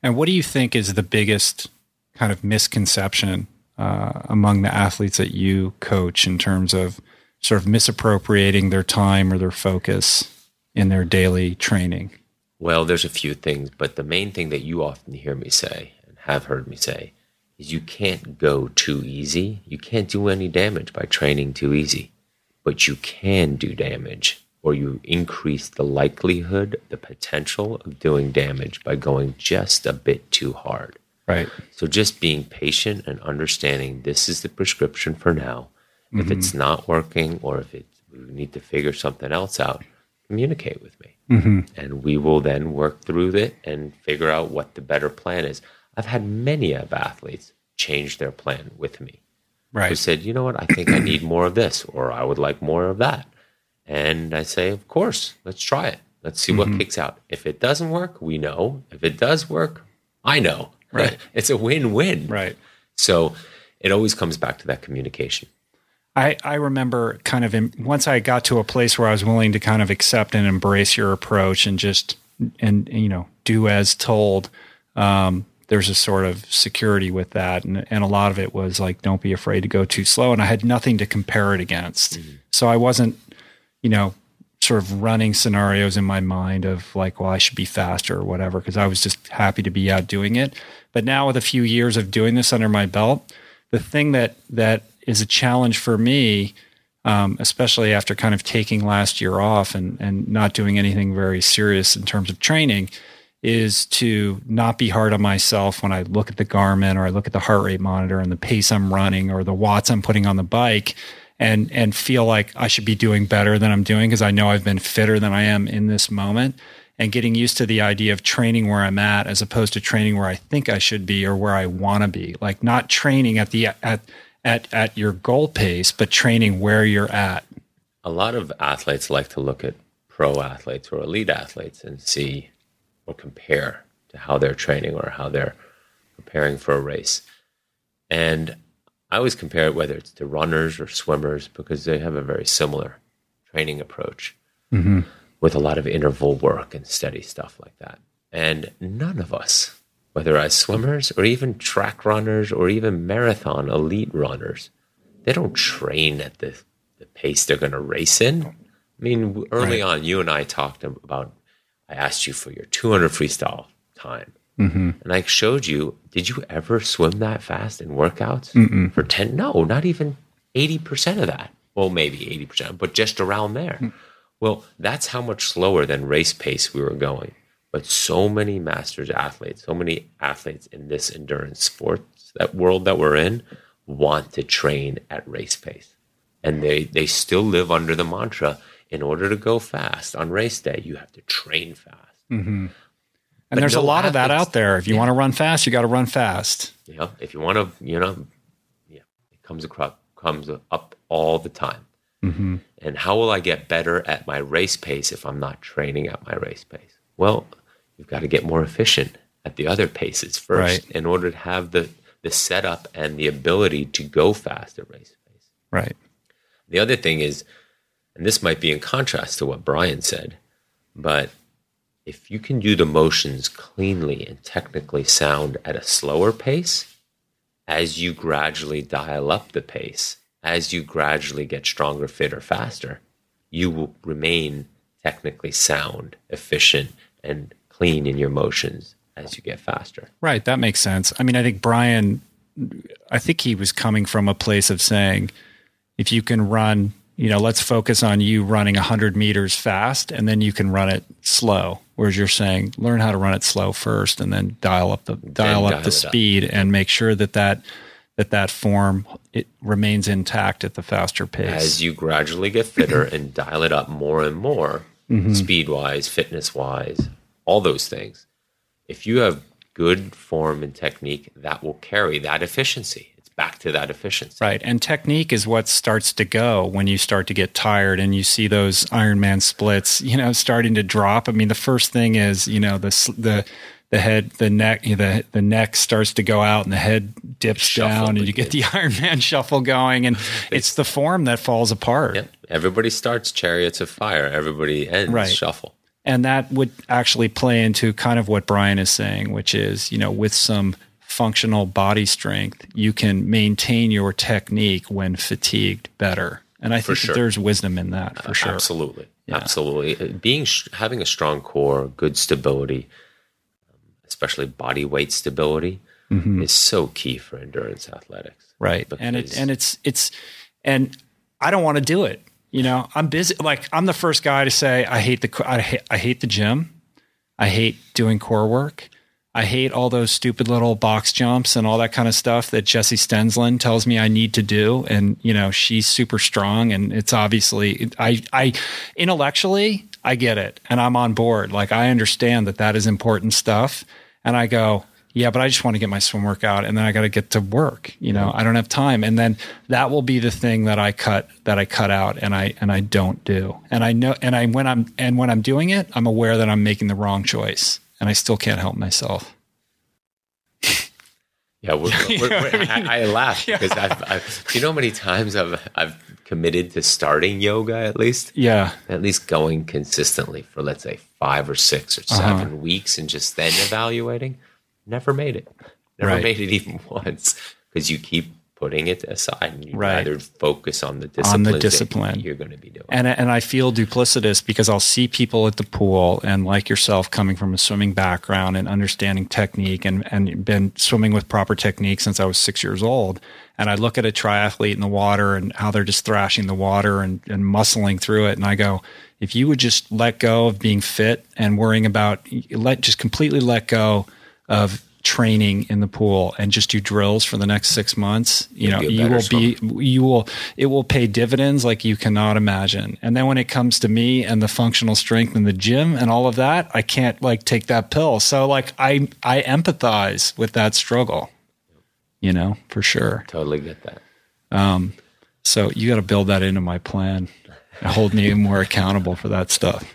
And what do you think is the biggest kind of misconception uh, among the athletes that you coach in terms of sort of misappropriating their time or their focus in their daily training? Well, there's a few things, but the main thing that you often hear me say and have heard me say is you can't go too easy. You can't do any damage by training too easy, but you can do damage, or you increase the likelihood, the potential of doing damage by going just a bit too hard. Right. So just being patient and understanding this is the prescription for now. Mm-hmm. If it's not working, or if it, we need to figure something else out, communicate with me. Mm-hmm. And we will then work through it and figure out what the better plan is. I've had many of athletes change their plan with me. Right. Who said, you know what, I think I need more of this, or I would like more of that. And I say, of course, let's try it. Let's see mm-hmm. what kicks out. If it doesn't work, we know. If it does work, I know. Right. It's a win-win. Right. So it always comes back to that communication. I, I remember kind of in, once I got to a place where I was willing to kind of accept and embrace your approach and just, and, you know, do as told, um, there's a sort of security with that. And, and a lot of it was like, don't be afraid to go too slow. And I had nothing to compare it against. Mm-hmm. So I wasn't, you know, sort of running scenarios in my mind of like, well, I should be faster or whatever, because I was just happy to be out doing it. But now with a few years of doing this under my belt, the thing that that is a challenge for me, um, especially after kind of taking last year off and, and not doing anything very serious in terms of training, is to not be hard on myself when I look at the Garmin, or I look at the heart rate monitor and the pace I'm running or the watts I'm putting on the bike, and and feel like I should be doing better than I'm doing because I know I've been fitter than I am in this moment. And getting used to the idea of training where I'm at as opposed to training where I think I should be or where I want to be. Like not training at the at at at your goal pace, but training where you're at. A lot of athletes like to look at pro athletes or elite athletes and see or compare to how they're training or how they're preparing for a race. And I always compare it, whether it's to runners or swimmers, because they have a very similar training approach mm-hmm. with a lot of interval work and steady stuff like that. And none of us, whether as swimmers or even track runners or even marathon elite runners, they don't train at the, the pace they're going to race in. I mean, early right. on, you and I talked about, I asked you for your two hundred freestyle time. Mm-hmm. And I showed you, did you ever swim that fast in workouts Mm-mm. for ten? No, not even eighty percent of that. Well, maybe eighty percent, but just around there. Mm. Well, that's how much slower than race pace we were going. But so many masters athletes, so many athletes in this endurance sports, that world that we're in, want to train at race pace. And they, they still live under the mantra, in order to go fast on race day, you have to train fast. Mm-hmm. And but there's no a lot athletes, of that out there. If you yeah. want to run fast, you got to run fast. Yeah. If you want to, you know, yeah, it comes across, comes up all the time. Mm-hmm. And how will I get better at my race pace if I'm not training at my race pace? Well, you've got to get more efficient at the other paces first right. in order to have the, the setup and the ability to go fast at race pace. Right. The other thing is, and this might be in contrast to what Brian said, but if you can do the motions cleanly and technically sound at a slower pace, as you gradually dial up the pace, as you gradually get stronger, fitter, faster, you will remain technically sound, efficient, and clean in your motions as you get faster. Right. That makes sense. I mean, I think Brian, I think he was coming from a place of saying, if you can run, you know, let's focus on you running one hundred meters fast, and then you can run it slow. Whereas you're saying, learn how to run it slow first, and then dial up the dial up the speed and make sure that that that that form it remains intact at the faster pace. As you gradually get fitter and dial it up more and more, mm-hmm. speed-wise, fitness-wise, all those things. If you have good form and technique, that will carry that efficiency. Back to that efficiency. Right. And technique is what starts to go when you start to get tired and you see those Ironman splits, you know, starting to drop. I mean, the first thing is, you know, the the the head, the neck, you know, the the neck starts to go out and the head dips shuffle down and you get the Ironman shuffle going, and it's the form that falls apart. Yep. Everybody starts Chariots of Fire. Everybody ends right. Shuffle. And that would actually play into kind of what Brian is saying, which is, you know, with some functional body strength, you can maintain your technique when fatigued better. And I think for sure. that there's wisdom in that, for uh, sure. Absolutely. Yeah. Absolutely. Being, having a strong core, good stability, especially body weight stability, mm-hmm. is so key for endurance athletics. Right. And it, and it's, it's, and I don't want to do it. You know, I'm busy. Like, I'm the first guy to say, I hate the, I hate, I hate the gym. I hate doing core work. I hate all those stupid little box jumps and all that kind of stuff that Jesse Stensland tells me I need to do. And, you know, she's super strong, and it's obviously, I, I intellectually, I get it, and I'm on board. Like, I understand that that is important stuff. And I go, yeah, but I just want to get my swim workout, and then I got to get to work. You know, I don't have time. And then that will be the thing that I cut, that I cut out and I, and I don't do. And I know, and I, when I'm, and when I'm doing it, I'm aware that I'm making the wrong choice. And I still can't help myself. Yeah, we're, we're, you know we're, I, mean? I, I laugh yeah. because I've, I've, you know, how many times I've I've committed to starting yoga, at least, yeah, at least going consistently for, let's say, five or six or seven uh-huh. weeks, and just then evaluating. Never made it. Never right. made it even once, because you keep putting it aside, and you right. rather focus on the discipline, on the discipline. You're going to be doing. And and I feel duplicitous, because I'll see people at the pool, and like yourself, coming from a swimming background and understanding technique, and and been swimming with proper technique since I was six years old. And I look at a triathlete in the water and how they're just thrashing the water and, and muscling through it. And I go, if you would just let go of being fit and worrying about, let just completely let go of training in the pool and just do drills for the next six months, you know, you will be, you will, it will pay dividends like you cannot imagine. And then when it comes to me and the functional strength in the gym and all of that, I can't like take that pill. So like I, I empathize with that struggle, you know, for sure. Totally get that. Um, so you got to build that into my plan. Hold me more accountable for that stuff.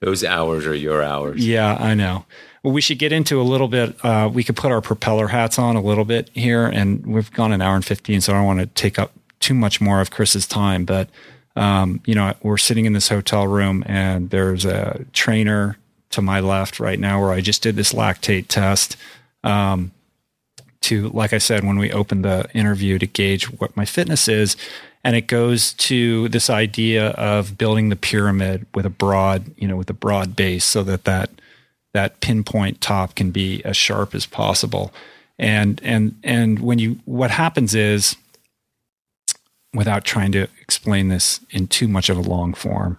Those hours are your hours. Yeah, I know. Well, we should get into a little bit, uh, we could put our propeller hats on a little bit here, and we've gone an hour and fifteen, so I don't want to take up too much more of Chris's time, but, um, you know, we're sitting in this hotel room, and there's a trainer to my left right now where I just did this lactate test, um, to, like I said, when we opened the interview, to gauge what my fitness is. And it goes to this idea of building the pyramid with a broad, you know, with a broad base, so that that, that pinpoint top can be as sharp as possible. And, and, and when you, what happens is, without trying to explain this in too much of a long form,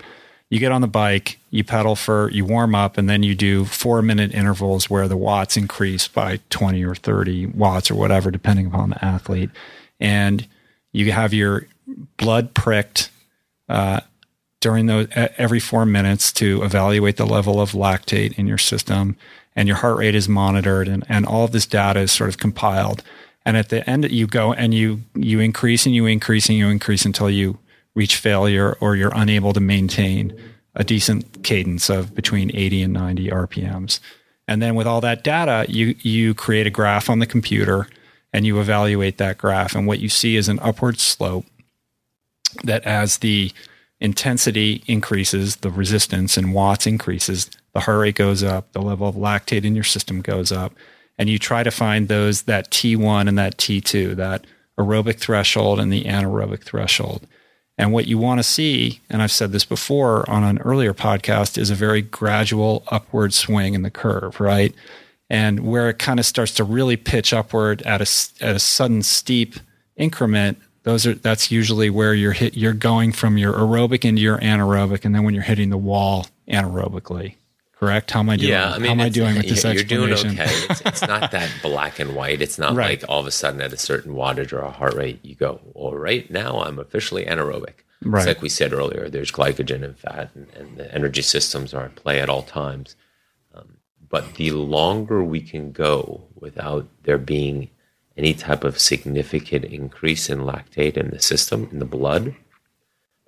you get on the bike, you pedal for, you warm up, and then you do four minute intervals where the watts increase by twenty or thirty watts or whatever, depending upon the athlete. And you have your blood pricked, uh, during those, every four minutes to evaluate the level of lactate in your system, and your heart rate is monitored, and, and all of this data is sort of compiled. And at the end, you go and you, you increase and you increase and you increase until you reach failure, or you're unable to maintain a decent cadence of between eighty and ninety R P Ms. And then with all that data, you, you create a graph on the computer and you evaluate that graph. And what you see is an upward slope that, as the intensity increases, the resistance in watts increases, the heart rate goes up, the level of lactate in your system goes up, and you try to find those, that T one and that T two, that aerobic threshold and the anaerobic threshold. And what you want to see, and I've said this before on an earlier podcast, is a very gradual upward swing in the curve, right? And where it kind of starts to really pitch upward at a, at a sudden steep increment, those are that's usually where you're hit, you're going from your aerobic into your anaerobic, and then when you're hitting the wall anaerobically. Correct? How am I doing? Yeah, I mean, How am I doing with this explanation? You're doing okay. It's, it's not that black and white. It's not right. Like all of a sudden at a certain wattage or a heart rate, you go, well, right now I'm officially anaerobic. Right. It's like we said earlier, there's glycogen and fat, and, and the energy systems are at play at all times. Um, but the longer we can go without there being any type of significant increase in lactate in the system, in the blood,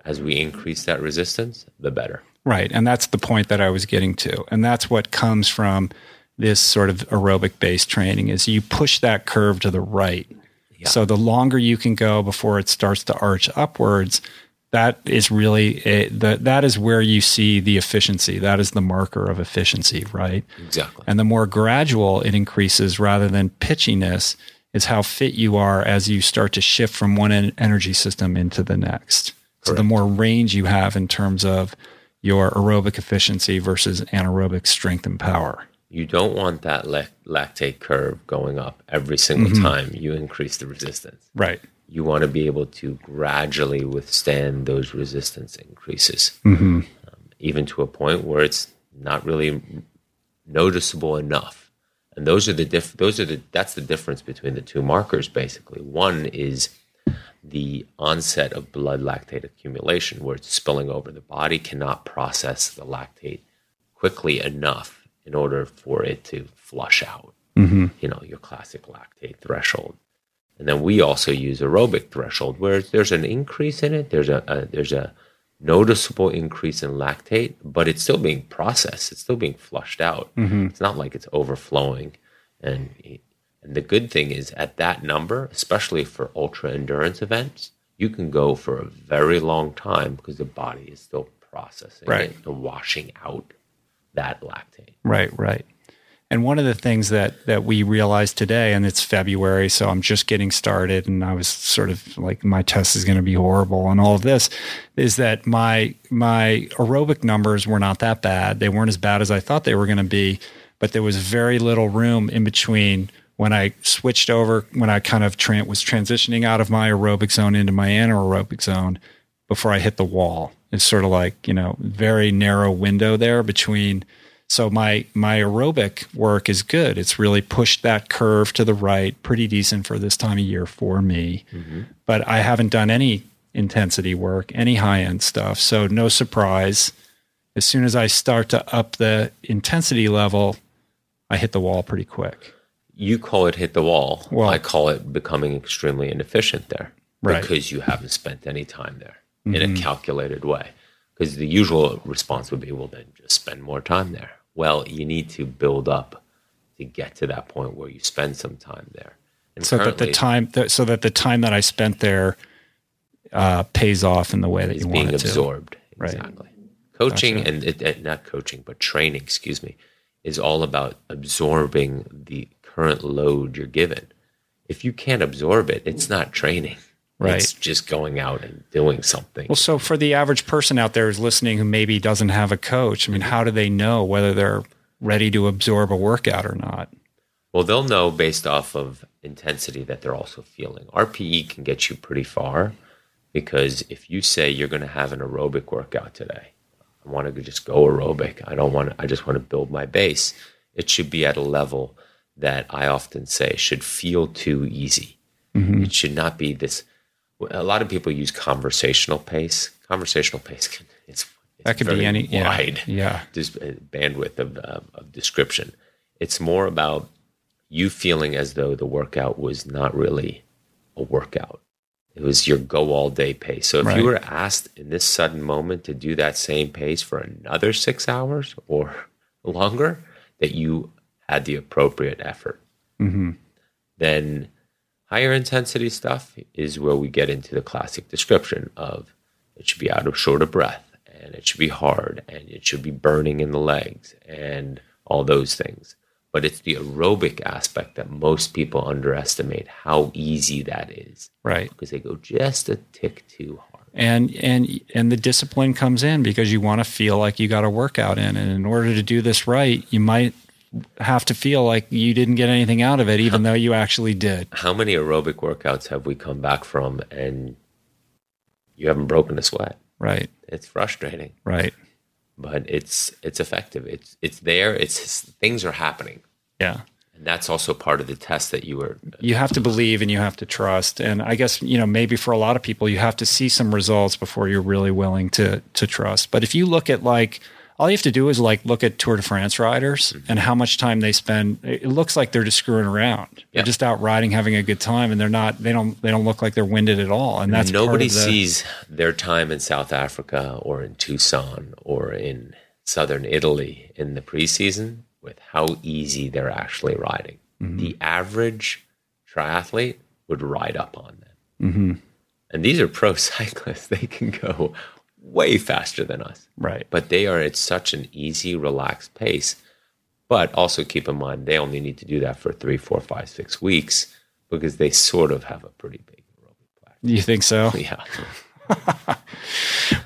as we increase that resistance, the better. Right. And that's the point that I was getting to. And that's what comes from this sort of aerobic based training is you push that curve to the right. Yeah. So the longer you can go before it starts to arch upwards, that is really, a, the, that is where you see the efficiency. That is the marker of efficiency, right? Exactly. And the more gradual it increases rather than pitchiness is how fit you are as you start to shift from one en- energy system into the next. Correct. So the more range you have in terms of your aerobic efficiency versus anaerobic strength and power. You don't want that lactate curve going up every single mm-hmm. time you increase the resistance. Right. You want to be able to gradually withstand those resistance increases, mm-hmm. um, even to a point where it's not really noticeable enough. And those are the diff- those are the that's the difference between the two markers, basically. One is the onset of blood lactate accumulation, where it's spilling over. The body cannot process the lactate quickly enough in order for it to flush out, mm-hmm. you know, your classic lactate threshold. And then we also use aerobic threshold, where there's an increase in it. There's a, a there's a noticeable increase in lactate, but it's still being processed. It's still being flushed out. Mm-hmm. It's not like it's overflowing. And it, And the good thing is at that number, especially for ultra endurance events, you can go for a very long time because the body is still processing right. it and washing out that lactate. Right, right. And one of the things that, that we realized today, and it's February, so I'm just getting started, and I was sort of like, my test is going to be horrible and all of this, is that my my aerobic numbers were not that bad. They weren't as bad as I thought they were going to be, but there was very little room in between when I switched over, when I kind of tra- was transitioning out of my aerobic zone into my anaerobic zone before I hit the wall. It's sort of like, you know, very narrow window there between. So my, my aerobic work is good. It's really pushed that curve to the right, pretty decent for this time of year for me. Mm-hmm. But I haven't done any intensity work, any high-end stuff. So no surprise. As soon as I start to up the intensity level, I hit the wall pretty quick. You call it hit the wall. Well, I call it becoming extremely inefficient there right. because you haven't spent any time there mm-hmm. in a calculated way. Because the usual response would be, well, then just spend more time there. Well, you need to build up to get to that point where you spend some time there. And so that the time, th- so that the time that I spent there uh, pays off in the way that you want it to. It's being absorbed. Exactly. Right. Coaching gotcha. and, and not coaching, but training, excuse me, is all about absorbing the current load you're given. If you can't absorb it, it's not training. Right. It's just going out and doing something. Well, so for the average person out there who's listening who maybe doesn't have a coach, I mean, how do they know whether they're ready to absorb a workout or not? Well, they'll know based off of intensity that they're also feeling. R P E can get you pretty far because if you say you're going to have an aerobic workout today, I want to just go aerobic. I don't want to, I just want to build my base. It should be at a level that I often say should feel too easy. Mm-hmm. It should not be this. A lot of people use conversational pace. Conversational pace can it's, it's that could be any wide yeah, yeah. bandwidth of, of, of description. It's more about you feeling as though the workout was not really a workout. It was your go all day pace. So if right. you were asked in this sudden moment to do that same pace for another six hours or longer, that you had the appropriate effort. Mm-hmm. Then higher intensity stuff is where we get into the classic description of it should be out of short of breath and it should be hard and it should be burning in the legs and all those things. but it's the aerobic aspect that most people underestimate how easy that is. Right. Because they go just a tick too hard. And and and the discipline comes in because you want to feel like you got a workout in. And in order to do this right, you might have to feel like you didn't get anything out of it, even though you actually did. How many aerobic workouts have we come back from and you haven't broken a sweat? Right. It's frustrating. Right. But it's it's effective. It's it's there. It's things are happening. Yeah. And that's also part of the test that you were... You have to believe and you have to trust. And I guess, you know, maybe for a lot of people, you have to see some results before you're really willing to to trust. But if you look at like, all you have to do is like look at Tour de France riders mm-hmm. and how much time they spend. It looks like they're just screwing around. Yeah. They're just out riding, having a good time, and they're not, they don't, they don't look like they're winded at all. And that's nobody part of the, sees their time in South Africa or in Tucson or in Southern Italy in the preseason with how easy they're actually riding. Mm-hmm. The average triathlete would ride up on them. Mm-hmm. And these are pro cyclists. They can go way faster than us. Right. But they are at such an easy, relaxed pace. But also keep in mind, they only need to do that for three, four, five, six weeks because they sort of have a pretty big aerobic platform. You think so? Yeah.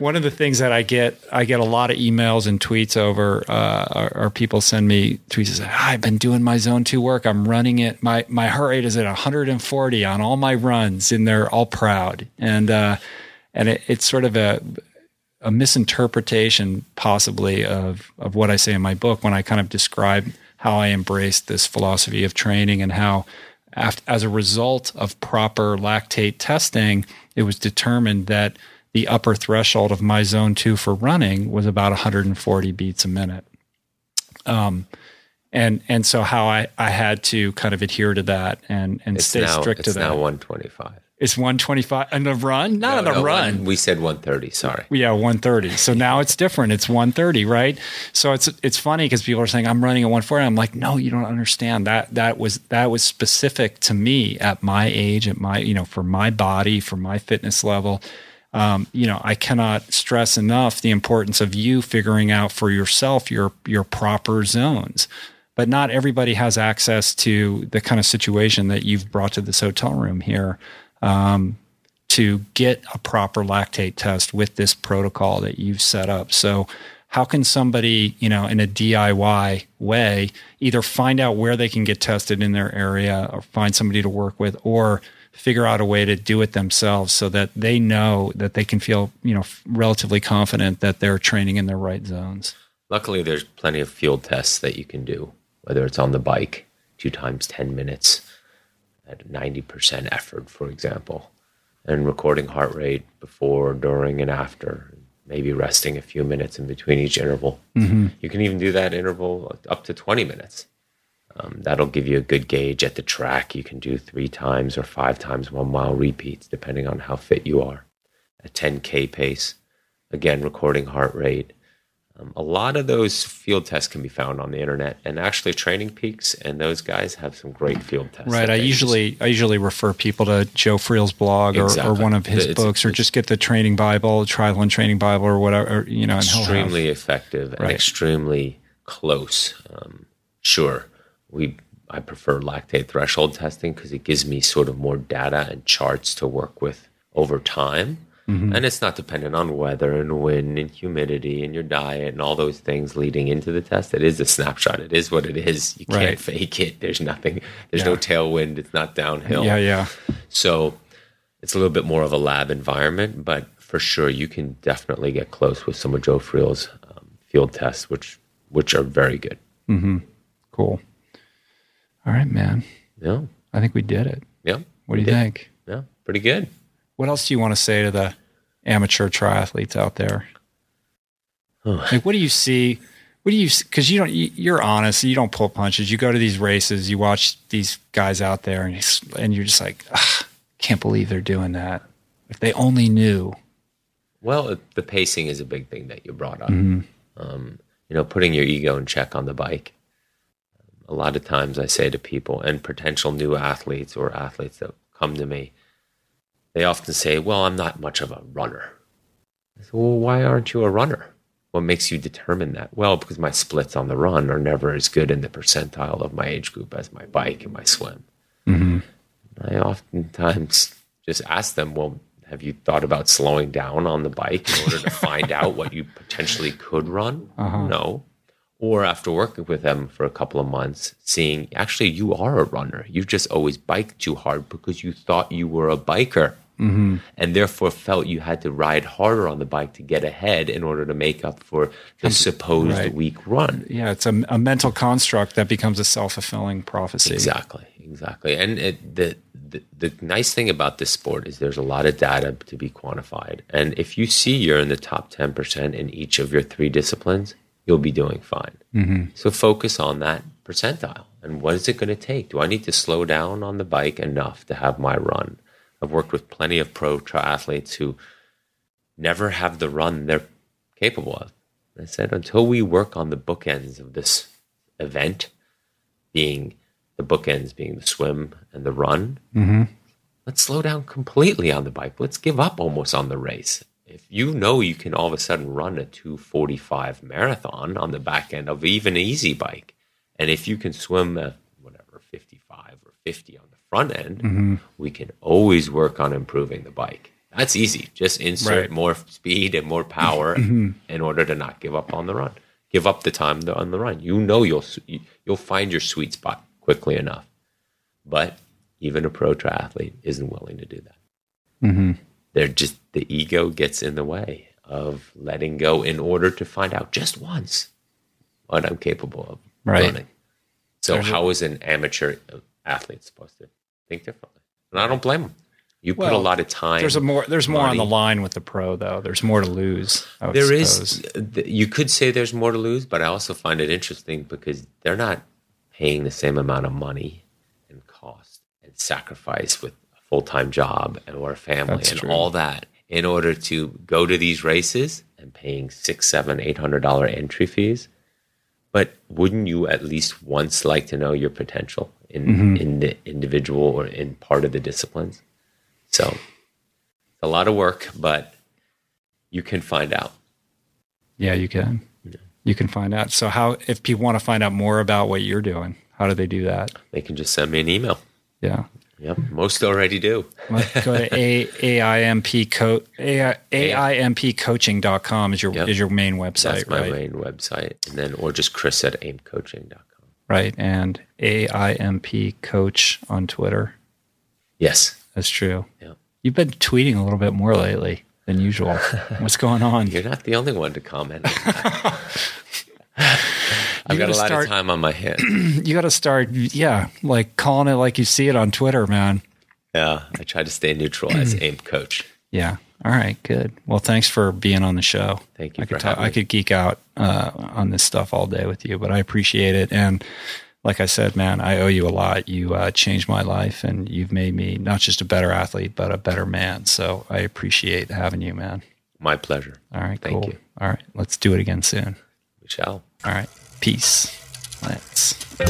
One of the things that I get, I get a lot of emails and tweets over, uh, or, or people send me tweets and say, I've been doing my Zone two work. I'm running it. My, my heart rate is at one hundred forty on all my runs and they're all proud. And, uh, and it, it's sort of a, a misinterpretation possibly of, of what I say in my book when I kind of describe how I embraced this philosophy of training and how after, as a result of proper lactate testing, it was determined that the upper threshold of my Zone two for running was about one hundred forty beats a minute. Um, and and so how I, I had to kind of adhere to that and, and stay now, strict to that. It's now one twenty-five. It's one twenty-five on the run? Not no, on the no, run. One, we said one thirty, sorry. Yeah, one thirty. So now it's different. It's one thirty, right? So it's it's funny because people are saying, I'm running at one forty. I'm like, no, you don't understand. That that was that was specific to me at my age, at my, you know, for my body, for my fitness level. Um, you know, I cannot stress enough the importance of you figuring out for yourself your your proper zones. But not everybody has access to the kind of situation that you've brought to this hotel room here. Um, to get a proper lactate test with this protocol that you've set up. So how can somebody, you know, in a D I Y way, either find out where they can get tested in their area or find somebody to work with or figure out a way to do it themselves so that they know that they can feel, you know, relatively confident that they're training in their right zones? Luckily, there's plenty of field tests that you can do, whether it's on the bike, two times ten minutes, at ninety percent effort, for example, and recording heart rate before, during, and after, maybe resting a few minutes in between each interval. Mm-hmm. You can even do that interval up to twenty minutes. Um, that'll give you a good gauge at the track. You can do three times or five times one mile repeats, depending on how fit you are. A ten K pace, again, recording heart rate. Um, a lot of those field tests can be found on the internet, and actually Training Peaks and those guys have some great field tests. Right. I usually I usually refer people to Joe Friel's blog or, exactly. or one of his it's, books, or just get the Training Bible, Triathlon and Training Bible, or whatever. You know, extremely have, effective right. and extremely close. Um, sure, we I prefer lactate threshold testing because it gives me sort of more data and charts to work with over time. Mm-hmm. And it's not dependent on weather and wind and humidity and your diet and all those things leading into the test. It is a snapshot. It is what it is. You can't right. fake it. There's nothing. There's yeah. no tailwind. It's not downhill. Yeah, yeah. So it's a little bit more of a lab environment, but for sure you can definitely get close with some of Joe Friel's um, field tests, which which are very good. Mm-hmm. Cool. All right, man. Yeah. I think we did it. Yeah. What do you did. think? Yeah, pretty good. What else do you want to say to the amateur triathletes out there? Huh. Like, what do you see? What do you, cause you don't, you're honest. You don't pull punches. You go to these races, you watch these guys out there and, you, and you're just like, ah, can't believe they're doing that. If they only knew. Well, the pacing is a big thing that you brought up. Mm-hmm. Um, you know, putting your ego in check on the bike. A lot of times I say to people and potential new athletes or athletes that come to me, they often say, well, I'm not much of a runner. I say, well, why aren't you a runner? What makes you determine that? Well, because my splits on the run are never as good in the percentile of my age group as my bike and my swim. Mm-hmm. I oftentimes just ask them, well, have you thought about slowing down on the bike in order to find out what you potentially could run? Uh-huh. No. Or after working with them for a couple of months, seeing actually you are a runner. You've just always biked too hard because you thought you were a biker. Mm-hmm. And therefore felt you had to ride harder on the bike to get ahead in order to make up for the supposed right. weak run. Yeah, it's a, a mental construct that becomes a self-fulfilling prophecy. Exactly, exactly. And it, the, the the nice thing about this sport is there's a lot of data to be quantified. And if you see you're in the top ten percent in each of your three disciplines, you'll be doing fine. Mm-hmm. So focus on that percentile. And what is it going to take? Do I need to slow down on the bike enough to have my run? I've worked with plenty of pro triathletes who never have the run they're capable of. I said, until we work on the bookends of this event, being the bookends being the swim and the run, mm-hmm. let's slow down completely on the bike. Let's give up almost on the race. If you know you can all of a sudden run a two forty-five marathon on the back end of even an easy bike, and if you can swim a, whatever, fifty-five or fifty on the front end, mm-hmm. we can always work on improving the bike. That's easy. Just insert right. more speed and more power mm-hmm. in order to not give up on the run. Give up the time on the run. You know you'll you'll find your sweet spot quickly enough. But even a pro triathlete isn't willing to do that. Mm-hmm. They're just, the ego gets in the way of letting go in order to find out just once what I'm capable of right. running. So There's how is an amateur athlete supposed to think differently? And I don't blame them. You well, put a lot of time. There's a more. There's more money. On the line with the pro, though. There's more to lose. There suppose. is. You could say there's more to lose, but I also find it interesting because they're not paying the same amount of money and cost and sacrifice with a full-time job and or a family That's and true. all that in order to go to these races and paying six, seven, eight hundred dollar entry fees. But wouldn't you at least once like to know your potential in, mm-hmm. in the individual or in part of the disciplines? So it's a lot of work, but you can find out. Yeah, you can. Yeah. You can find out. So how, if people want to find out more about what you're doing, how do they do that? They can just send me an email. Yeah. Yep. Most already do. Let's go to A I M P coaching dot com is your yep. is your main website. That's my right? main website. And then or just Chris at A I M P coaching dot com. Right. And A I M P coach on Twitter. Yes. That's true. Yep. You've been tweeting a little bit more lately than usual. What's going on? You're not the only one to comment on that. I've you got a lot start, of time on my hands. You got to start, yeah, like calling it like you see it on Twitter, man. Yeah, I try to stay neutral as A I M P coach. Yeah. All right, good. Well, thanks for being on the show. Thank you I for could having ta- me. I could geek out uh, on this stuff all day with you, but I appreciate it. And like I said, man, I owe you a lot. You uh, changed my life, and you've made me not just a better athlete, but a better man. So I appreciate having you, man. My pleasure. All right, Thank cool. you. All right, let's do it again soon. We shall. All right. Peace. Let's.